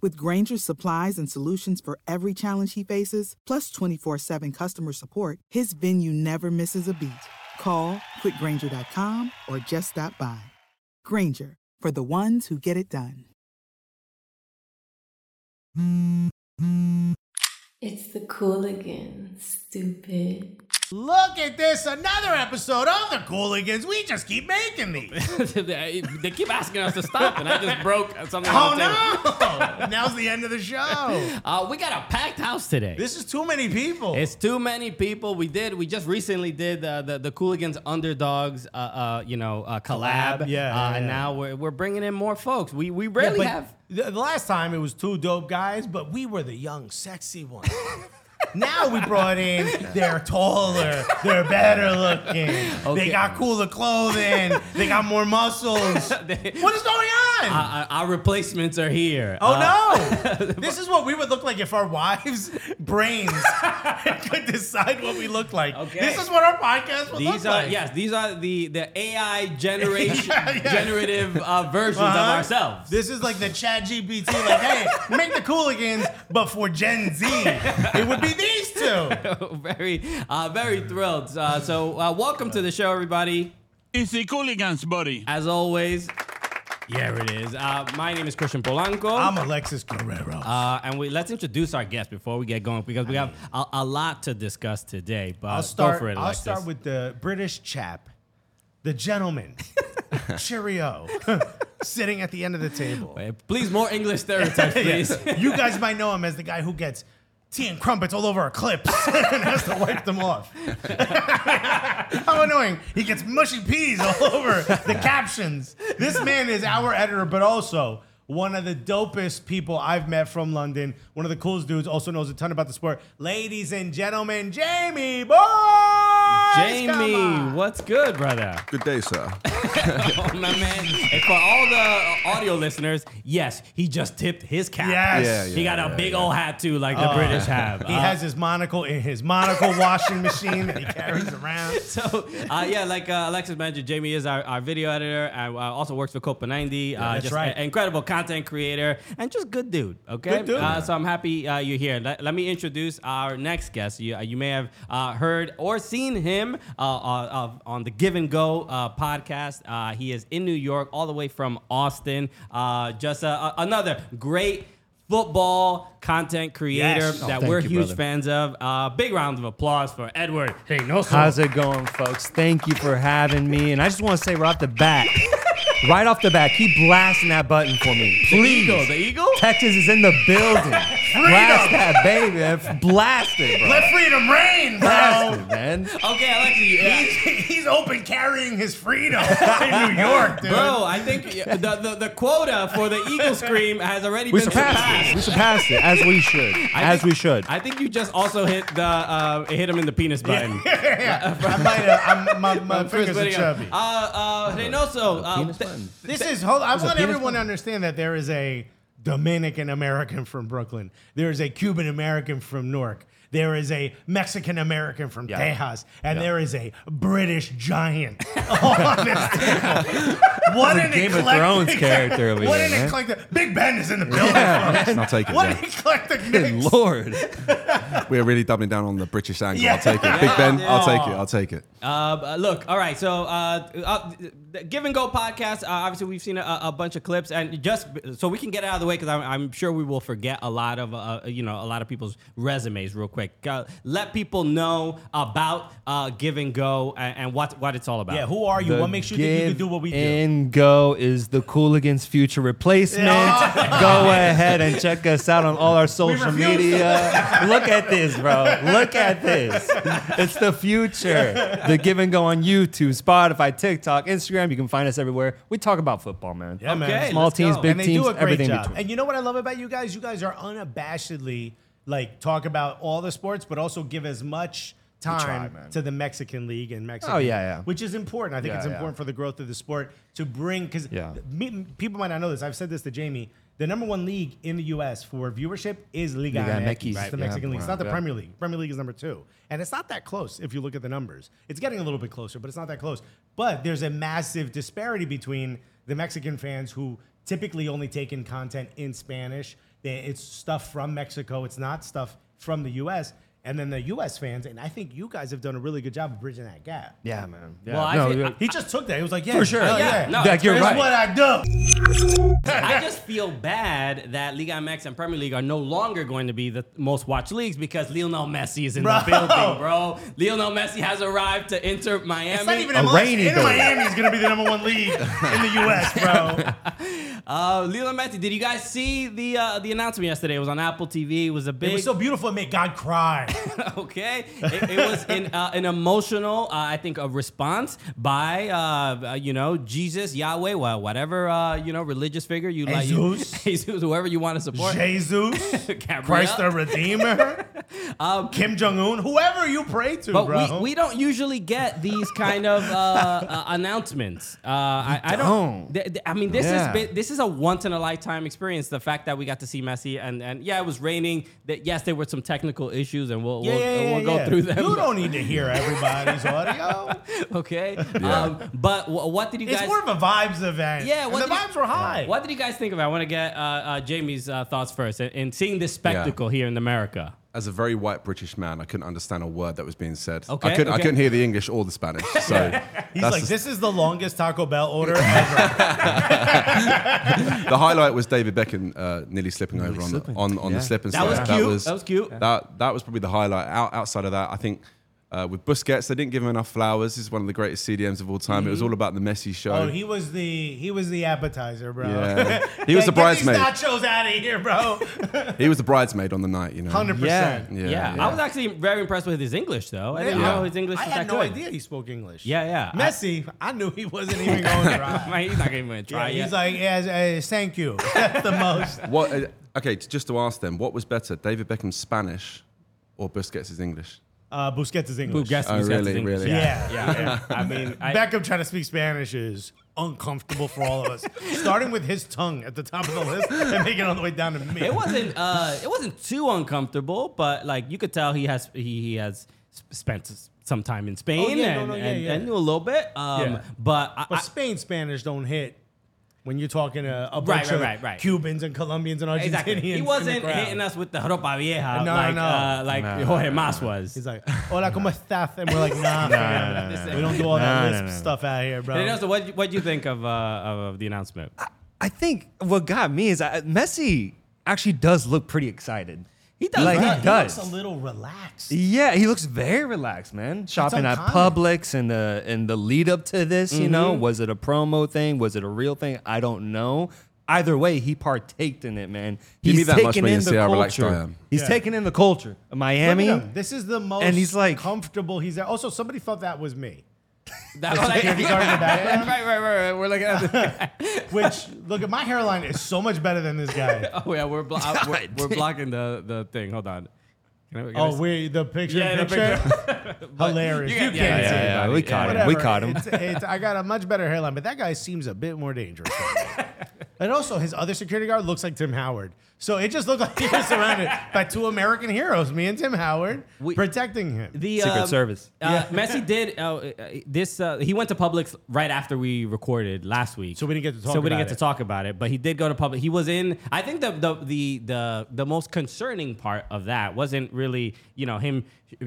With Grainger's supplies and solutions for every challenge he faces, plus 24/7 customer support, his venue never misses a beat. Call quickgrainger.com or just stop by. Grainger, for the ones who get it done. It's the Cooligans, stupid. Look at this, another episode of the Cooligans. We just keep making these. They keep asking us to stop, and I just broke something. Oh, no. Now's the end of the show. We got a packed house today. This is too many people. It's too many people. We just recently did the Cooligans Underdogs, collab. Yeah. And now we're bringing in more folks. We really have. The last time it was two dope guys, but we were the young, sexy ones. Now we brought in, they're taller, they're better looking, okay. They got cooler clothing, they got more muscles. What is going on? Our replacements are here. Oh, no. This is what we would look like if our wives' brains could decide what we look like. Okay. This is what our podcast would look like. Yes, these are the AI generation, generative versions of ourselves. This is like the ChatGPT, like, hey, make the Cooligans, but for Gen Z. It would be these two. Very thrilled. So welcome to the show, everybody. It's the Cooligans, buddy. As always. Yeah, it is. My name is Christian Polanco. I'm Alexis Guerrero. And let's introduce our guest before we get going, because we have a lot to discuss today. But I'll start with the British chap, the gentleman. Cheerio. Sitting at the end of the table. Please, more English stereotypes, please. You guys might know him as the guy who gets tea and crumpets all over our clips and has to wipe them off. How annoying. He gets mushy peas all over the captions. This man is our editor, but also one of the dopest people I've met from London. One of the coolest dudes, also knows a ton about the sport. Ladies and gentlemen, Jamie Boyce! Jamie, what's good, brother? Good day, sir. My man. And for all the audio listeners, yes, he just tipped his cap. Yes. Yeah, he got a big old hat, too, like the British have. He has his monocle in his monocle washing machine that he carries around. So, like Alexis mentioned, Jamie is our video editor. Also works for Copa90. Yeah, that's just right. Incredible content creator and just good dude, okay? Good dude. So I'm happy you're here. Let me introduce our next guest. You may have heard or seen him on the Give and Go podcast. He is in New York, all the way from Austin. Just another great football content creator that we're huge fans of. Big round of applause for Edward Reynoso. How's it going, folks? Thank you for having me. And I just want to say right off the bat, keep blasting that button for me. Please. The Eagle? Texas is in the building. Freedom. Blast that, baby. Blast it, bro. Let freedom reign, bro. Blast it, man. Okay, Alexis, he's open carrying his freedom in New York, dude. Bro, I think the quota for the Eagle Scream has already been surpassed. We surpassed it, as we should. I think you just also hit hit him in the penis button. Yeah. I might have. My fingers are chubby. Reynoso. I want everyone to understand that there is a Dominican American from Brooklyn. There is a Cuban American from Newark. There is a Mexican American from Tejas, and there is a British giant on this table. What an Game of Thrones character over here. What an eclectic. Big Ben is in the building. Yeah, I'll take it. What an eclectic mix. Good Lord. We're really doubling down on the British angle. Yeah. I'll take it. Yeah. Big Ben, I'll take it. Look, all right. So, the Give and Go podcast, obviously, we've seen a bunch of clips, and just so we can get out of the way, because I'm sure we will forget a lot of, a lot of people's resumes real quick. Let people know about Give and Go and what it's all about. Yeah, who are you? What makes you think you can do what we do? Give and Go is the Cooligans' future replacement. Yeah. Go ahead and check us out on all our social media. Look at this, bro. Look at this. It's the future. The Give and Go on YouTube, Spotify, TikTok, Instagram. You can find us everywhere. We talk about football, man. Yeah, man. Small teams, big teams, everything in between. And you know what I love about you guys? You guys are unabashedly talk about all the sports, but also give as much time to the Mexican League and Mexico. Oh, yeah, yeah. Which is important. I think it's important for the growth of the sport to bring, because people might not know this. I've said this to Jamie. The number one league in the U.S. for viewership is Liga MX. Right? It's the Mexican League. It's not the Premier League. Premier League is number two. And it's not that close if you look at the numbers. It's getting a little bit closer, but it's not that close. But there's a massive disparity between the Mexican fans who typically only take in content in Spanish. It's stuff from Mexico. It's not stuff from the U.S., and then the U.S. fans, and I think you guys have done a really good job of bridging that gap. Yeah, man. Yeah. Well, he just took that. He was like, yeah. For sure. Yeah. No, like, you're right. That's what I do. I just feel bad that Liga MX and Premier League are no longer going to be the most watched leagues because Lionel Messi is in the building, bro. Lionel Messi has arrived to Inter Miami. It's not even a rainy Inter Miami is going to be the number one league in the U.S., bro. Lionel Messi, did you guys see the announcement yesterday? It was on Apple TV. It was a big... It was so beautiful it made God cry. Okay, it was an emotional, I think, a response by Jesus, Yahweh, well, whatever religious figure you like, Jesus, whoever you want to support, Jesus, Christ the Redeemer, Kim Jong Un, whoever you pray to, but bro. We don't usually get these kind of announcements. I don't. This is a once in a lifetime experience. The fact that we got to see Messi and it was raining. That yes, there were some technical issues. And we'll go through them. You don't need to hear everybody's audio. Okay. Yeah. But what did you guys... It's more of a vibes event. Yeah. The vibes were high. What did you guys think of it? I want to get Jamie's thoughts first. And seeing this spectacle here in America. As a very white British man, I couldn't understand a word that was being said. Okay. I couldn't hear the English or the Spanish. So he's like, this is the longest Taco Bell order ever. The highlight was David Beckham nearly slipping over on the slip and slide. That was cute. That was probably the highlight. Outside of that, I think with Busquets, they didn't give him enough flowers. He's one of the greatest CDMs of all time. Mm-hmm. It was all about the Messi show. Oh, he was the appetizer, bro. Yeah. He was the bridesmaid. Get these nachos out of here, bro. He was the bridesmaid on the night, 100%. Yeah. I was actually very impressed with his English, though. I didn't know his English was that good. I had no idea he spoke English. Yeah. Messi, I knew he wasn't even going to try. Man, he's not even going to try yet. He's like, thank you. That's the most. What? Okay, just to ask them, what was better, David Beckham's Spanish or Busquets' English? Busquets is English. Busquets is English. Yeah. Beckham trying to speak Spanish is uncomfortable for all of us. Starting with his tongue at the top of the list and making it all the way down to me. It wasn't too uncomfortable, but you could tell he has spent some time in Spain and knew a little bit. But Spanish don't hit. When you're talking to a bunch of Cubans and Colombians and Argentinians. Exactly. He wasn't hitting us with the ropa vieja Jorge Mas was. He's like, hola, ¿cómo estás? And we're like, nah. We don't do all that lisp stuff out here, bro. And also, what do you think of the announcement? I think what got me is Messi actually does look pretty excited. He does. He looks a little relaxed. Yeah, he looks very relaxed, man. Shopping at Publix and the lead up to this, was it a promo thing? Was it a real thing? I don't know. Either way, he partaked in it, man. He's taking in the culture. He's taking in the culture of Miami. This is the most comfortable he's at. Also, somebody thought that was me. That's right. We're looking at this guy. Which, look at my hairline is so much better than this guy. Oh yeah, we're blocking the thing. Hold on. The picture. Yeah, the picture. Hilarious. You can't see. We caught him. I got a much better hairline, but that guy seems a bit more dangerous. And also, his other security guard looks like Tim Howard. So it just looked like he was surrounded by two American heroes, me and Tim Howard, protecting him. The Secret Service. Messi did this. He went to Publix right after we recorded last week. So we didn't get to talk about it. But he did go to Publix. He was in. I think the most concerning part of that wasn't really him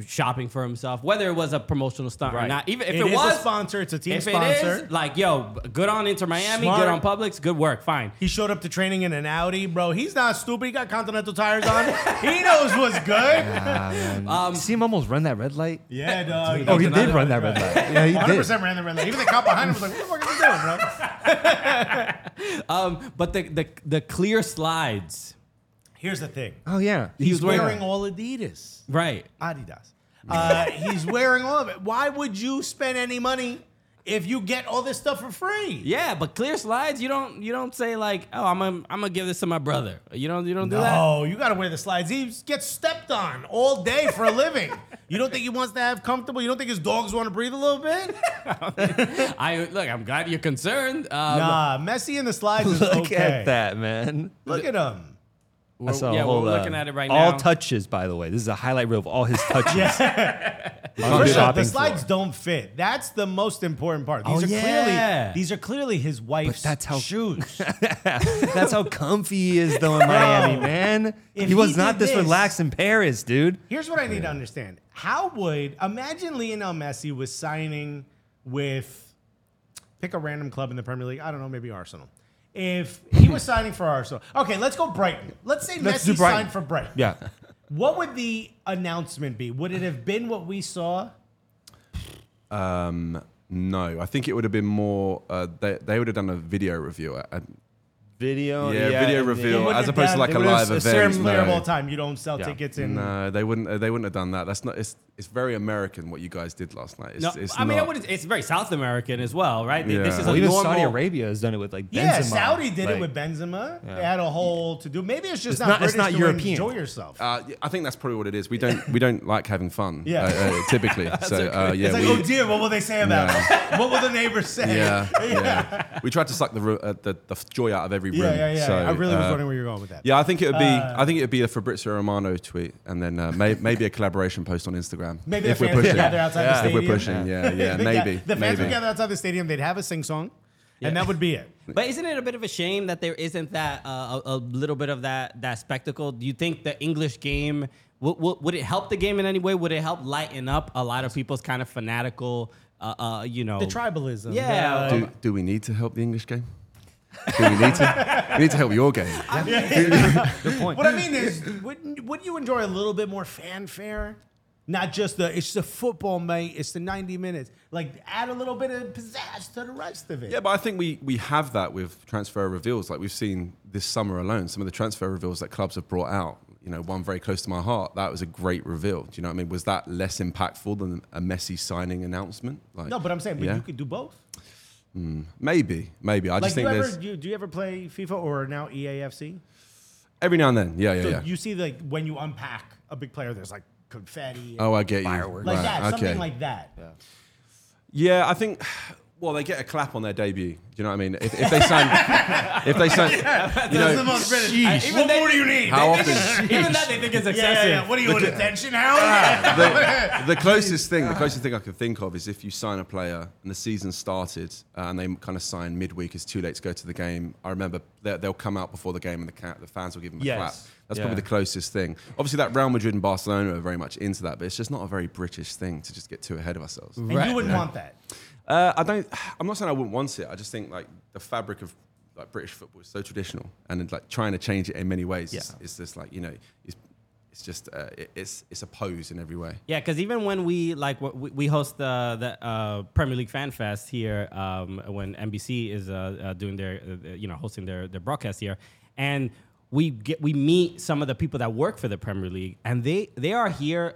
shopping for himself, whether it was a promotional stunt or not. Even if it was a sponsor, it's a team sponsor. It is, good on Inter Miami, good on Publix, good work, fine. He showed up to training in an Audi, bro. He's not stupid. He got Continental tires on. He knows what's good. See him almost run that red light. Yeah, dog. Oh, he did run that red light. Yeah, he 100% did. Ran the red light. Even the cop behind him was like, "What the fuck are you doing, bro?" But the clear slides. Here's the thing. Oh yeah, he's wearing all Adidas. Right, Adidas. He's wearing all of it. Why would you spend any money if you get all this stuff for free. Yeah, but clear slides, you don't say like, oh, I'm gonna give this to my brother. You don't do that. No, you gotta wear the slides. He gets stepped on all day for a living. You don't think he wants to have comfortable? You don't think his dogs want to breathe a little bit? I'm glad you're concerned. Nah, Messi in the slides is okay. Look at that, man. Look at him. We're looking at it right now. All touches, by the way. This is a highlight reel of all his touches. First off, the slides don't fit. That's the most important part. These are clearly his wife's shoes. That's how comfy he is, though, in Miami, man. He was not this relaxed in Paris, dude. Here's what I need to understand. Imagine Lionel Messi was signing with, pick a random club in the Premier League. I don't know, maybe Arsenal. If he was signing for Arsenal. Okay, let's go Brighton. Let's say Messi signed for Brighton. Yeah. What would the announcement be? Would it have been what we saw? No. I think it would have been more... they would have done a video review. Video? Yeah, video reveal as opposed to like a live event. Time. You don't sell tickets in... No, they wouldn't have done that. That's not... It's very American what you guys did last night. It's very South American as well, right? Yeah. This is even Saudi Arabia has done it with like Benzema. Yeah, Saudi did it with Benzema. Yeah. They had a whole to do. Maybe it's just not British to European. Enjoy yourself. I think that's probably what it is. We don't like having fun. Yeah, typically. It's like, oh dear, what will they say about us? What will the neighbors say? Yeah. We tried to suck the joy out of every room. Yeah. So, I really was wondering where you were going with that. Yeah, I think it would be. I think it would be a Fabrizio Romano tweet, and then maybe a collaboration post on Instagram. Maybe the fans would gather outside the stadium. If we're pushing, maybe. The fans would gather outside the stadium, they'd have a sing-song, and that would be it. But isn't it a bit of a shame that there isn't that a little bit of that spectacle? Do you think the English game, would it help the game in any way? Would it help lighten up a lot of people's kind of fanatical, the tribalism? Yeah. Do we need to help the English game? We need to help your game. Good point. What I mean is, wouldn't you enjoy a little bit more fanfare? Not just it's the football, mate. It's the 90 minutes. Like, add a little bit of pizzazz to the rest of it. Yeah, but I think we have that with transfer reveals. Like, we've seen this summer alone, some of the transfer reveals that clubs have brought out. You know, one very close to my heart, that was a great reveal. Do you know what I mean? Was that less impactful than a Messi signing announcement? Like, no, but I'm saying, you could do both. Maybe. Do you ever play FIFA or now EAFC? Every now and then, yeah. You see, like, when you unpack a big player, there's, like, confetti. Oh, I get you. Fireworks. Like that, something like that. Yeah, I think. Well, they get a clap on their debut. Do you know what I mean? If they sign, that's the most British. What more do you need? How often? Even that they think is excessive. Yeah. What do you want, attention? The closest thing I could think of is if you sign a player and the season started and they kind of sign midweek, it's too late to go to the game. I remember they'll come out before the game and the fans will give them a clap. That's probably the closest thing. Obviously, that Real Madrid and Barcelona are very much into that, but it's just not a very British thing to just get too ahead of ourselves. Right. And you wouldn't want that. I'm not saying I wouldn't want it. I just think like the fabric of like British football is so traditional, and like trying to change it in many ways is just like, you know, it's just it's opposed in every way. Yeah, because even when we host the Premier League Fan Fest here, when NBC is doing their hosting their broadcast here, and we meet some of the people that work for the Premier League, and they are here,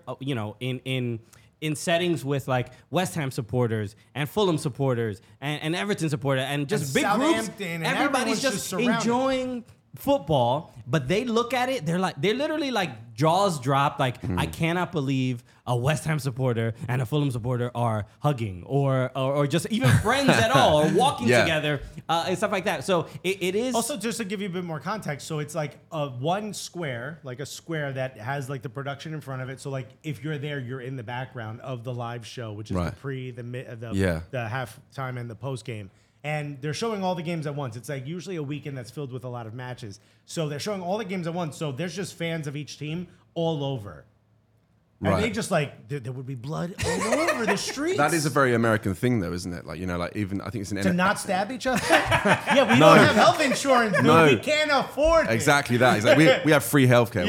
in settings with like West Ham supporters and Fulham supporters and Everton supporters and just big groups. Everybody's just enjoying football, but they look at it, they're literally like jaws dropped. Like, I cannot believe a West Ham supporter and a Fulham supporter are hugging or just even friends at all or walking together and stuff like that. So it is also, just to give you a bit more context. So it's like a square that has like the production in front of it. So like if you're there, you're in the background of the live show, which is the pre, the halftime and the post game. And they're showing all the games at once. It's like usually a weekend that's filled with a lot of matches. So they're showing all the games at once. So there's just fans of each team all over. Right. And they just like, there would be blood all over the streets. That is a very American thing though, isn't it? Like, even, I think it's an... To not stab each other? We don't have health insurance, dude. No. We can't afford it. Exactly that. It's like, we have free healthcare.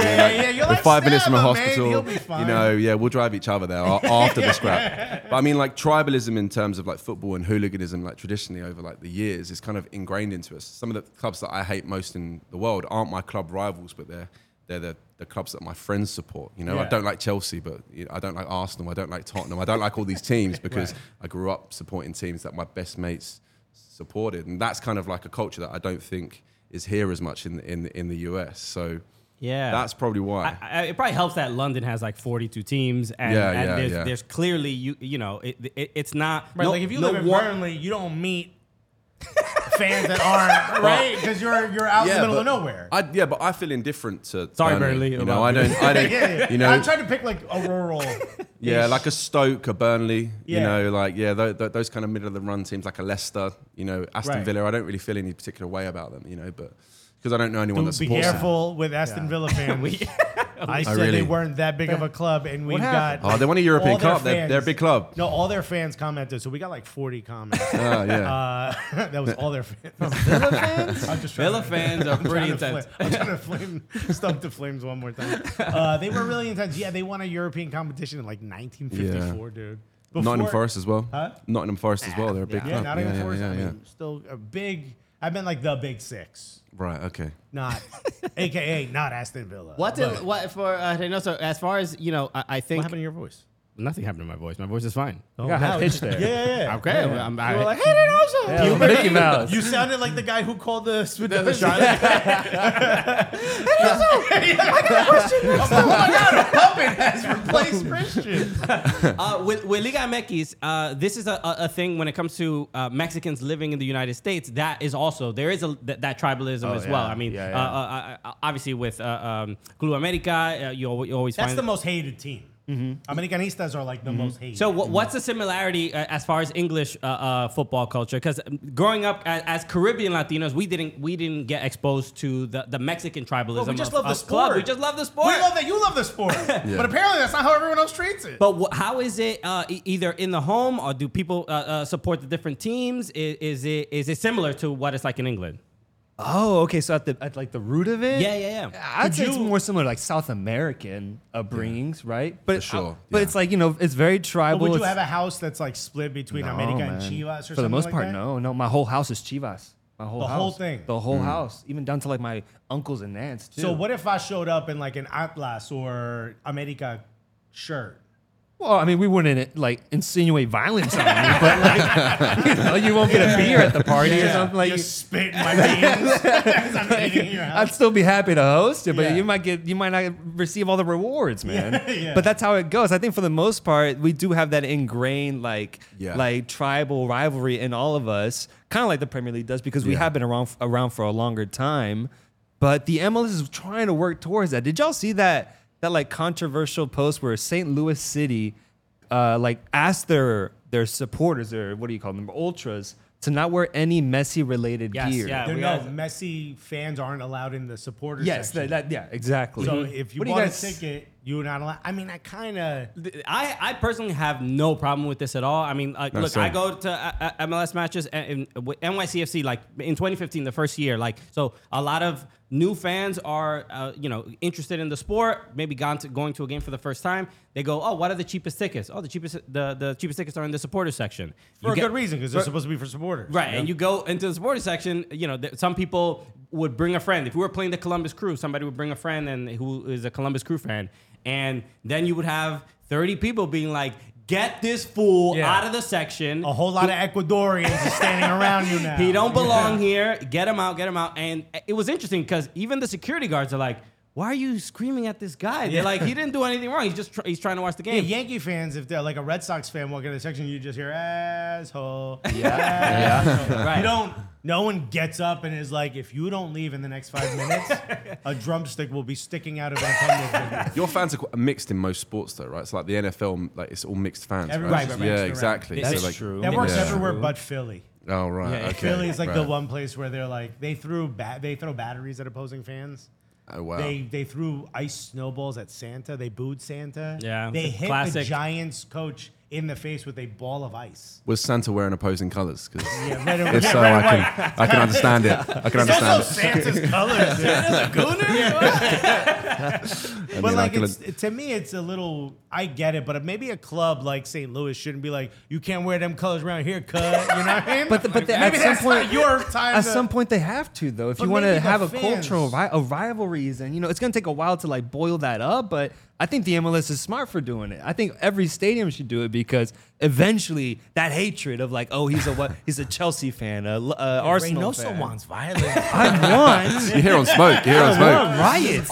You're like, 5 minutes from a hospital. Man, he'll be fine. We'll drive each other there after the scrap. But I mean, like tribalism in terms of like football and hooliganism, like traditionally over like the years, is kind of ingrained into us. Some of the clubs that I hate most in the world aren't my club rivals, but they're... they're the clubs that my friends support. You know, yeah. I don't like Chelsea, but I don't like Arsenal. I don't like Tottenham. I don't like all these teams because right. I grew up supporting teams that my best mates supported. And that's kind of like a culture that I don't think is here as much in the US. So yeah, that's probably why. It probably helps that London has like 42 teams. And there's clearly, you know, it's not... Right, no, like if you live in Burnley, you don't meet... fans that aren't right because you're out in the middle of nowhere. But I feel indifferent to. Sorry, Burnley. You know, I don't. You know, I'm trying to pick like a rural. Yeah, like a Stoke, a Burnley. Yeah. You know, like those kind of middle of the run teams, like a Leicester. You know, Aston Villa. I don't really feel any particular way about them. You know, but because I don't know anyone that supports them. Be careful with Aston Villa fans. I said really? They weren't that big of a club, and we got... Oh, they won a European Cup. They're a big club. No, all their fans commented, so we got like 40 comments. That was all their fans. Villa fans? Villa fans are pretty intense. I'm trying to stump the flames one more time. They were really intense. Yeah, they won a European competition in like 1954, dude. Nottingham Forest as well. Huh? Nottingham Forest as well. They're a big club. Nottingham Forest, still a big... I meant like the Big Six. Right, okay. Not, a.k.a. not Aston Villa. As far as, you know, I think... What happened to your voice? Nothing happened to my voice. My voice is fine. Oh, I had a pitch there. Yeah. Okay. Yeah. You were like, hey, did also. Yeah, you Mickey Mouse. You sounded like the guy who called the Sweden shot. I got a question. Oh, my God, a puppet has replaced Christian. With Liga MX, this is a thing when it comes to Mexicans living in the United States. That is also, there is that tribalism well. I mean, obviously with Club America, you always find... That's the most hated team. Mm-hmm. Americanistas are like the most hated. So what's the similarity as far as English football culture? Because growing up as Caribbean Latinos, we didn't get exposed to the Mexican tribalism. We just love the sport. We just love the sport. We love that you love the sport. But apparently that's not how everyone else treats it. But how is it either in the home or do people support the different teams? Is it similar to what it's like in England? Oh, okay. So at like the root of it, I'd say it's more similar to like South American upbringings, right? But for sure, but it's like, you know, it's very tribal. But would you have a house that's like split between America and Chivas, or for something the most like part? That? No. My whole house is Chivas. The whole house, even down to like my uncles and aunts too. So what if I showed up in like an Atlas or America shirt? Well, I mean, we wouldn't like insinuate violence on you, but like, you know, you won't get a beer at the party or something like. Just spit in my beans. I'd still be happy to host it, but you might not receive all the rewards, man. But that's how it goes. I think for the most part, we do have that ingrained like tribal rivalry in all of us, kind of like the Premier League does, because we have been around for a longer time. But the MLS is trying to work towards that. Did y'all see that? That like controversial post where St. Louis City like asked their supporters, or what do you call them, ultras, to not wear any Messi related gear. Messi fans aren't allowed in the supporters section. Exactly. So if you want a ticket, you're not allowed. I mean, I personally have no problem with this at all. I mean, I go to MLS matches and with NYCFC, like in 2015, the first year, like, so a lot of new fans are, interested in the sport, maybe going to a game for the first time. They go, oh, what are the cheapest tickets? Oh, the cheapest tickets are in the supporter section. For a good reason, because they're supposed to be for supporters. Right, and you go into the supporter section, you know, some people would bring a friend. If we were playing the Columbus Crew, somebody would bring a friend who is a Columbus Crew fan. And then you would have 30 people being like, get this fool out of the section. A whole lot of Ecuadorians are standing around you now. He don't belong here. Get him out. And it was interesting because even the security guards are like, why are you screaming at this guy? They're like, he didn't do anything wrong. He's just he's trying to watch the game. Yeah, Yankee fans, if they're like a Red Sox fan walking in the section, you just hear, asshole. Asshole. Right. No one gets up and is like, if you don't leave in the next 5 minutes, a drumstick will be sticking out of our... Your fans are mixed in most sports, though, right? It's like the NFL, like it's all mixed fans. Right. Yeah, exactly. That's true. That works everywhere but Philly. Oh, right. Yeah, okay. Philly is like the one place where they're like, they throw batteries at opposing fans. Oh, wow. They threw ice snowballs at Santa. They booed Santa. Yeah. They hit the Giants coach in the face with a ball of ice. Was Santa wearing opposing colors? Because I can understand it. Santa's colors. Santa's a gooner. But like, to me, it's a little. I get it, but maybe a club like St. Louis shouldn't be like, you can't wear them colors around here, cuz. You know what I mean? But at some point, they have to though. If you want to have a cultural rivalries, and you know, it's gonna take a while to like boil that up, but. I think the MLS is smart for doing it. I think every stadium should do it because eventually that hatred of like, oh, he's a Chelsea fan, Arsenal Reynoso fan. Wants violence. I want. You hear on smoke. You hear on smoke. Riots,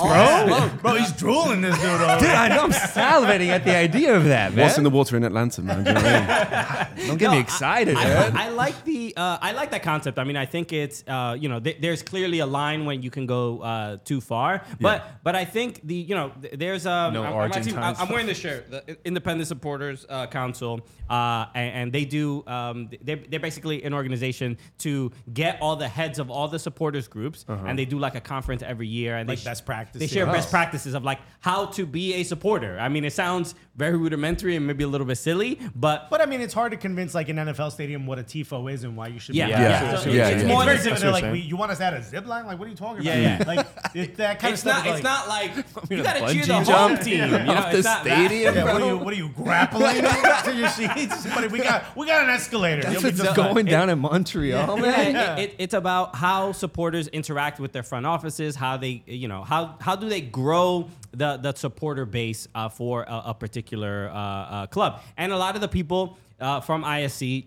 bro. He's drooling this dude. Over. Dude, I know. I'm salivating at the idea of that, man. What's in the water in Atlanta, man? Do you know what I mean? Don't get me excited, man. I like that concept. I mean, I think it's there's clearly a line when you can go too far, but I think there's a. I'm wearing this shirt, the Independent Supporters Council, and they do. They're basically an organization to get all the heads of all the supporters groups, and they do like a conference every year, and like best practices. They share best practices of like how to be a supporter. I mean, it sounds very rudimentary and maybe a little bit silly, but I mean, it's hard to convince like an NFL stadium what a TIFO is and why you should. It's more like you want us at a zip line. Like, what are you talking about? Like that kind of stuff. It's not like you gotta cheer the whole team, it's not stadium. Yeah, what are you grappling to your sheets? Buddy, we got an escalator. That's what's going down in Montreal, man. It's about how supporters interact with their front offices, how they, how do they grow the supporter base for a particular club, and a lot of the people. From ISC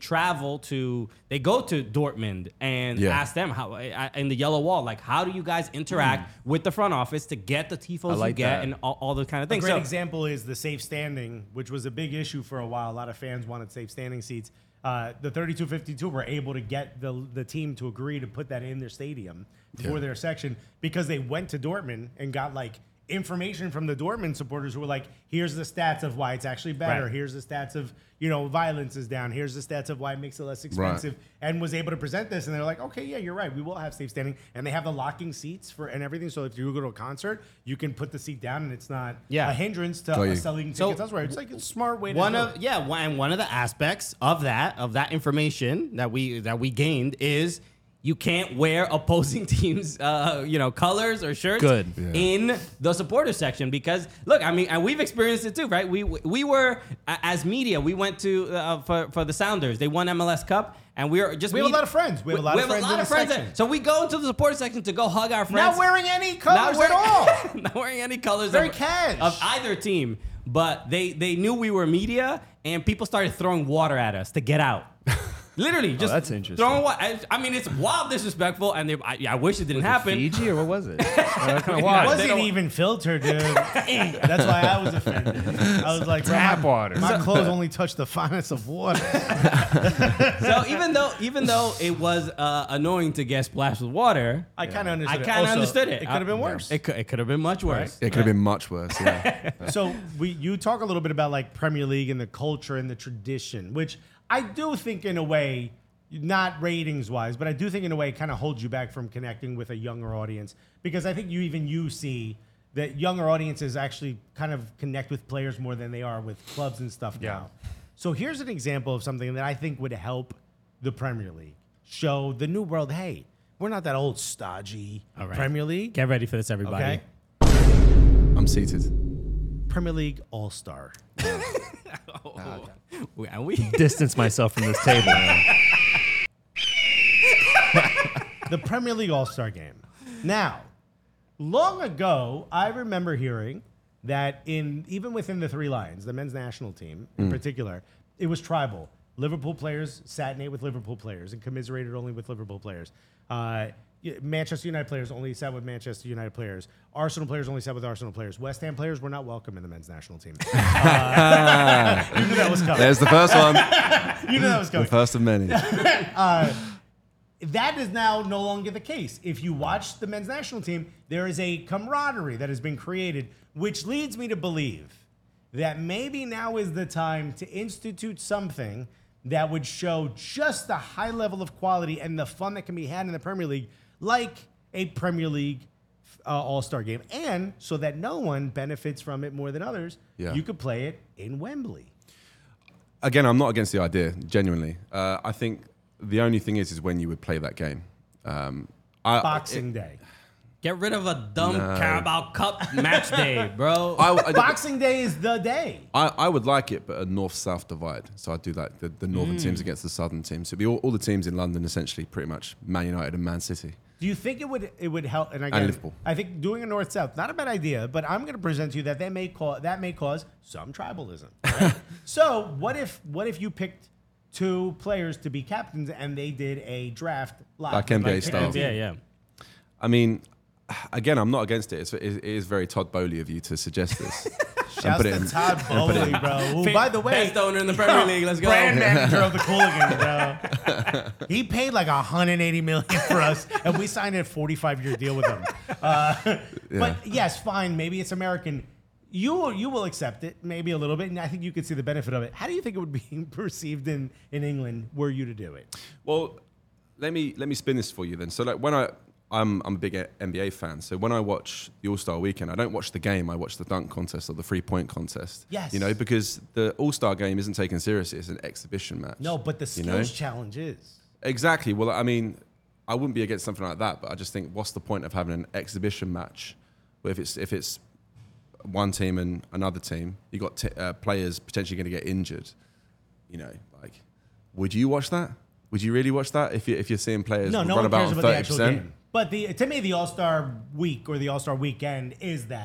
go to Dortmund and ask them how in the Yellow Wall, like, how do you guys interact with the front office to get the TIFOs and all those kind of things. A great example is the safe standing, which was a big issue for a while. A lot of fans wanted safe standing seats. The 3252 were able to get the team to agree to put that in their stadium for their section because they went to Dortmund and got like information from the Dortmund supporters who were like, here's the stats of why it's actually better. Right. Here's the stats of, violence is down. Here's the stats of why it makes it less expensive, and was able to present this. And they're like, okay, yeah, you're right. We will have safe standing. And they have the locking seats and everything. So if you go to a concert, you can put the seat down and it's not a hindrance to selling tickets elsewhere. It's like a smart way to do it. Yeah. And one of the aspects of that information that we gained is, you can't wear opposing teams, colors or shirts in the supporter section because, look, I mean, and we've experienced it too, right? We were, as media, we went to for the Sounders. They won MLS Cup. And we have a lot of friends. We have a lot of friends. So we go into the supporter section to go hug our friends. Not wearing any colors at all. Not wearing any colors of either team. But they knew we were media, and people started throwing water at us to get out. Literally, just that's interesting. Throwing what? I mean, it's wild disrespectful, and I wish it didn't happen. Fiji or what was it? It wasn't even filtered, dude. That's why I was offended. I was like, tap water. My clothes only touch the finest of water. So even though it was annoying to get splashed with water, I kind of understood. It could have been worse. It could have been much worse. Right? It could have been much worse. Yeah. So you talk a little bit about like Premier League and the culture and the tradition, which. I do think in a way, not ratings-wise, but I do think in a way it kind of holds you back from connecting with a younger audience because I think you see that younger audiences actually kind of connect with players more than they are with clubs and stuff now. So here's an example of something that I think would help the Premier League show the new world, hey, we're not that old stodgy Premier League. Get ready for this, everybody. Okay. I'm seated. Premier League All-Star. We distance myself from this table. The Premier League All-Star Game. Now, long ago, I remember hearing that even within the Three Lions, the men's national team in particular, it was tribal. Liverpool players satinate with Liverpool players and commiserated only with Liverpool players. Manchester United players only sat with Manchester United players. Arsenal players only sat with Arsenal players. West Ham players were not welcome in the men's national team. You knew that was coming. There's the first one. You knew that was coming. The first of many. That is now no longer the case. If you watch the men's national team, there is a camaraderie that has been created, which leads me to believe that maybe now is the time to institute something that would show just the high level of quality and the fun that can be had in the Premier League, like a Premier League All-Star Game. And so that no one benefits from it more than others, you could play it in Wembley. Again, I'm not against the idea, genuinely. I think the only thing is when you would play that game. Boxing Day. Get rid of a dumb Carabao Cup match day, bro. Boxing Day is the day. I would like it, but a north-south divide. So I'd do like the northern teams against the southern teams. So it'd be all the teams in London, essentially, pretty much Man United and Man City. Do you think it would help? And again, Liverpool. I think doing a north-south, not a bad idea, but I'm going to present to you that that may cause some tribalism. Right? So what if you picked two players to be captains and they did a draft live? Like NBA style. Yeah. I mean... Again, I'm not against it. It is very Todd Boehly of you to suggest this. Shout out to Todd Boehly, bro. Well, by the way, best owner in the Premier League. Let's go. Brand manager of the Cooligans, bro. He paid like $180 million for us, and we signed a 45-year deal with him. But yes, fine. Maybe it's American. You will accept it, maybe a little bit, and I think you could see the benefit of it. How do you think it would be perceived in England were you to do it? Well, let me spin this for you then. So like when I'm a big NBA fan, so when I watch the All Star Weekend, I don't watch the game. I watch the dunk contest or the 3-point contest. Yes, because the All Star game isn't taken seriously; it's an exhibition match. No, but the skills challenge is exactly. Well, I mean, I wouldn't be against something like that, but I just think, what's the point of having an exhibition match? If it's one team and another team, you got players potentially going to get injured. Like, would you watch that? Would you really watch that if you're seeing players run about 30%? But to me, the All-Star Week or the All-Star Weekend is the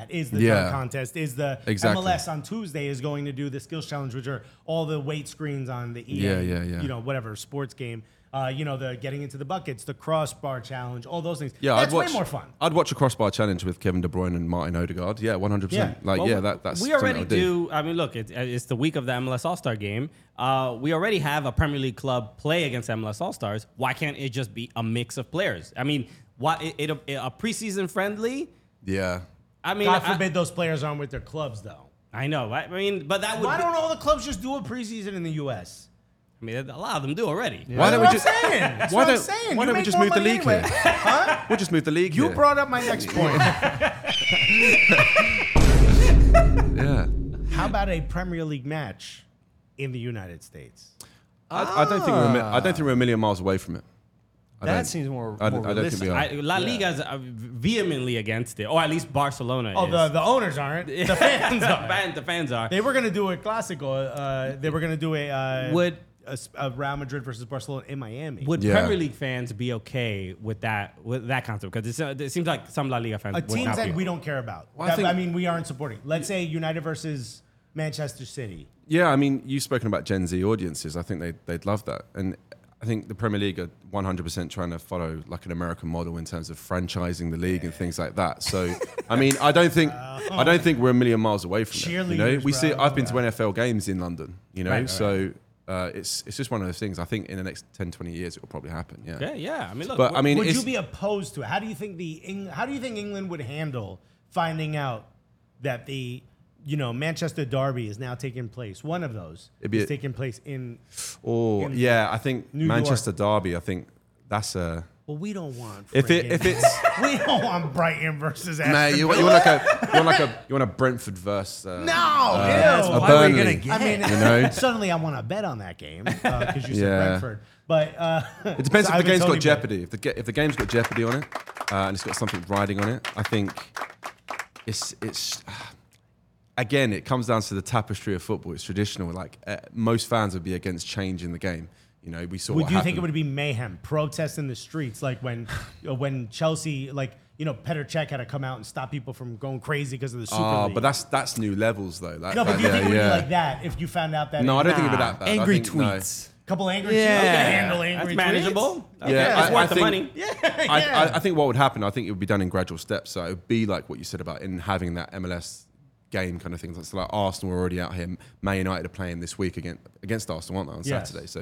dunk contest, MLS on Tuesday is going to do the Skills Challenge, which are all the weight screens on the whatever sports game, the getting into the buckets, the crossbar challenge, all those things. Yeah, that's way more fun. I'd watch a crossbar challenge with Kevin De Bruyne and Martin Odegaard. Yeah, 100%. Yeah. That's we already do. I mean, look, it's the week of the MLS All-Star game. We already have a Premier League club play against MLS All-Stars. Why can't it just be a mix of players? I mean... a preseason friendly? Yeah. I mean, God forbid those players aren't with their clubs, though. I know. I mean, but that would. Why don't all the clubs just do a preseason in the U.S.? I mean, a lot of them do already. Yeah. Why don't we just move the league anyway. Here? Huh? We'll just move the league here. You brought up my next point. Yeah. How about a Premier League match in the United States? I don't think we're a million miles away from it. That seems more realistic. La Liga is vehemently against it, or at least Barcelona is. Oh, the owners aren't. The fans are. The fans are. They were going to do a Clásico. They were going to do a Real Madrid versus Barcelona in Miami. Would Premier League fans be okay with that concept? Because it seems like some La Liga fans would not be. We don't care about. Well, we aren't supporting. Let's say United versus Manchester City. Yeah, I mean, you've spoken about Gen Z audiences. I think they'd love that. And I think the Premier League are 100% trying to follow like an American model in terms of franchising the league and things like that. So, I mean, I don't think we're a million miles away from it. I've been to NFL games in London. So it's just one of those things. I think in the next 10, 20 years it will probably happen. Yeah. Yeah. I mean, look. But I mean, would you be opposed to it? How do you think England would handle finding out that the Manchester Derby is now taking place. One of those is taking place in. I think New Manchester York. Derby. I think that's a. Well, we don't want. We don't want Brighton versus. Man, you want a Brentford versus. Why are we gonna get? I mean, suddenly I want to bet on that game because you said Brentford. But it depends if the game's got jeopardy. If the game's got jeopardy on it and it's got something riding on it, I think it's. Again, it comes down to the tapestry of football. It's traditional. Like most fans would be against change in the game. We saw. Would you think it would be mayhem, protests in the streets, like when Chelsea, Petr Cech had to come out and stop people from going crazy because of the Super League. But that's new levels though. Do you think it would be like that if you found out that? No, I don't think it would be that bad. Angry tweets. No. Couple angry tweets. Yeah. I'm gonna handle angry tweets. That's manageable. Okay. Yeah, it's worth the money. I think what would happen. I think it would be done in gradual steps. So it would be like what you said about in having that MLS. Game kind of things. It's like Arsenal are already out here. Man United are playing this week against Arsenal, aren't they, on Saturday? So,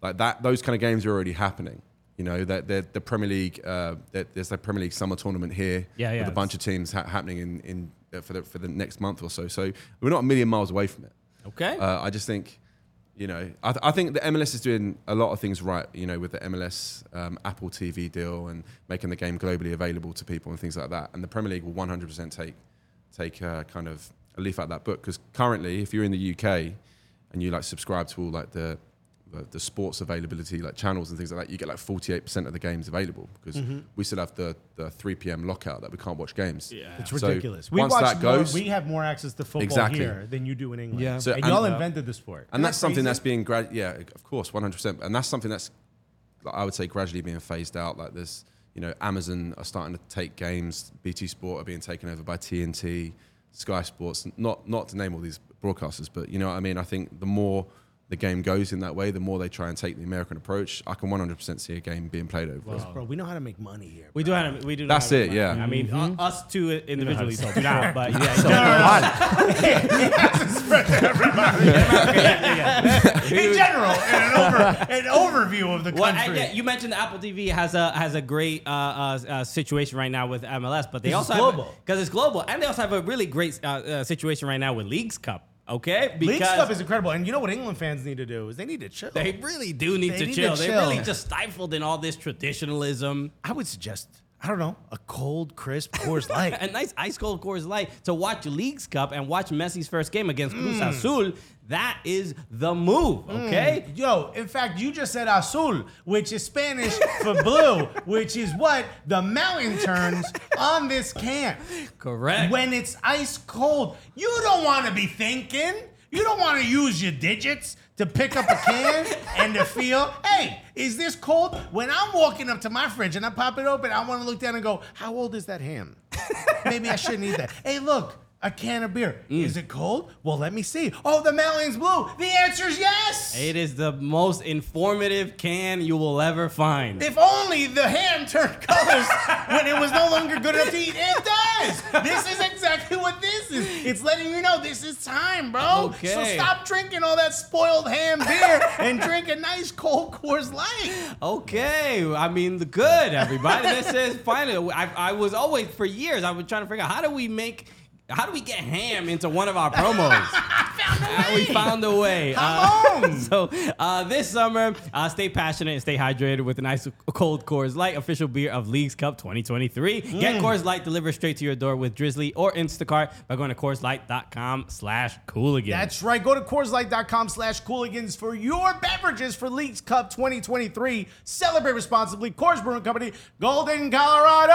like that, those kind of games are already happening. That the Premier League, there's the Premier League summer tournament here with a bunch of teams happening in for the next month or so. So we're not a million miles away from it. Okay. I just think, I think the MLS is doing a lot of things right. With the MLS Apple TV deal and making the game globally available to people and things like that. And the Premier League will 100% take kind of a leaf out of that book because currently, if you're in the UK, and you like subscribe to all like the sports availability like channels and things like that, you get like 48% of the games available, because we still have the 3 p.m. lockout that we can't watch games. Yeah, it's ridiculous. We we have more access to football here than you do in England. Yeah. So, and y'all invented the sport, and that's something that's being of course, 100%. And that's something that's, like, I would say, gradually being phased out. Like this, you know, Amazon are starting to take games. BT Sport are being taken over by TNT, Sky Sports. Not to name all these broadcasters, but you know what I mean. I think the more the game goes in that way, the more they try and take the American approach. I can 100% see a game being played over. Wow. Bro, we know how to make money here. Bro. We do. That's it. Yeah. I mean, us two individually do not. But in general, an overview of the country. You mentioned the Apple TV has a great situation right now with MLS, but they also global, because it's global, and they also have a really great situation right now with Leagues Cup. Okay, because League stuff is incredible. And you know what England fans need to do is they need to chill. They really do need to chill. They're really just stifled in all this traditionalism. I would suggest, I don't know, a cold, crisp Coors Light. A nice ice-cold Coors Light to watch Leagues Cup and watch Messi's first game against Cruz Azul. That is the move, okay? Yo, in fact, you just said azul, which is Spanish for blue, which is what the mountain turns on this camp. Correct. When it's ice cold, you don't want to be thinking. You don't want to use your digits to pick up a can and to feel, hey, is this cold? When I'm walking up to my fridge and I pop it open, I want to look down and go, how old is that ham? Maybe I shouldn't eat that. Hey, look. A can of beer. Is it cold? Well, let me see. Oh, the mountain's blue. The answer is yes. It is the most informative can you will ever find. If only the ham turned colors when it was no longer good enough to eat. It does. This is exactly what this is. It's letting you know this is time, bro. Okay. So stop drinking all that spoiled ham beer and drink a nice cold Coors Light. Okay. I mean, good, everybody. This is finally. I was always, for years, I was trying to figure out how do we get ham into one of our promos? We found a way. Come on. So this summer, stay passionate and stay hydrated with an ice cold Coors Light, official beer of Leagues Cup 2023. Get Coors Light delivered straight to your door with Drizzly or Instacart by going to CoorsLight.com/Cooligans. That's right. Go to CoorsLight.com/Cooligans for your beverages for Leagues Cup 2023. Celebrate responsibly. Coors Brewing Company, Golden, Colorado.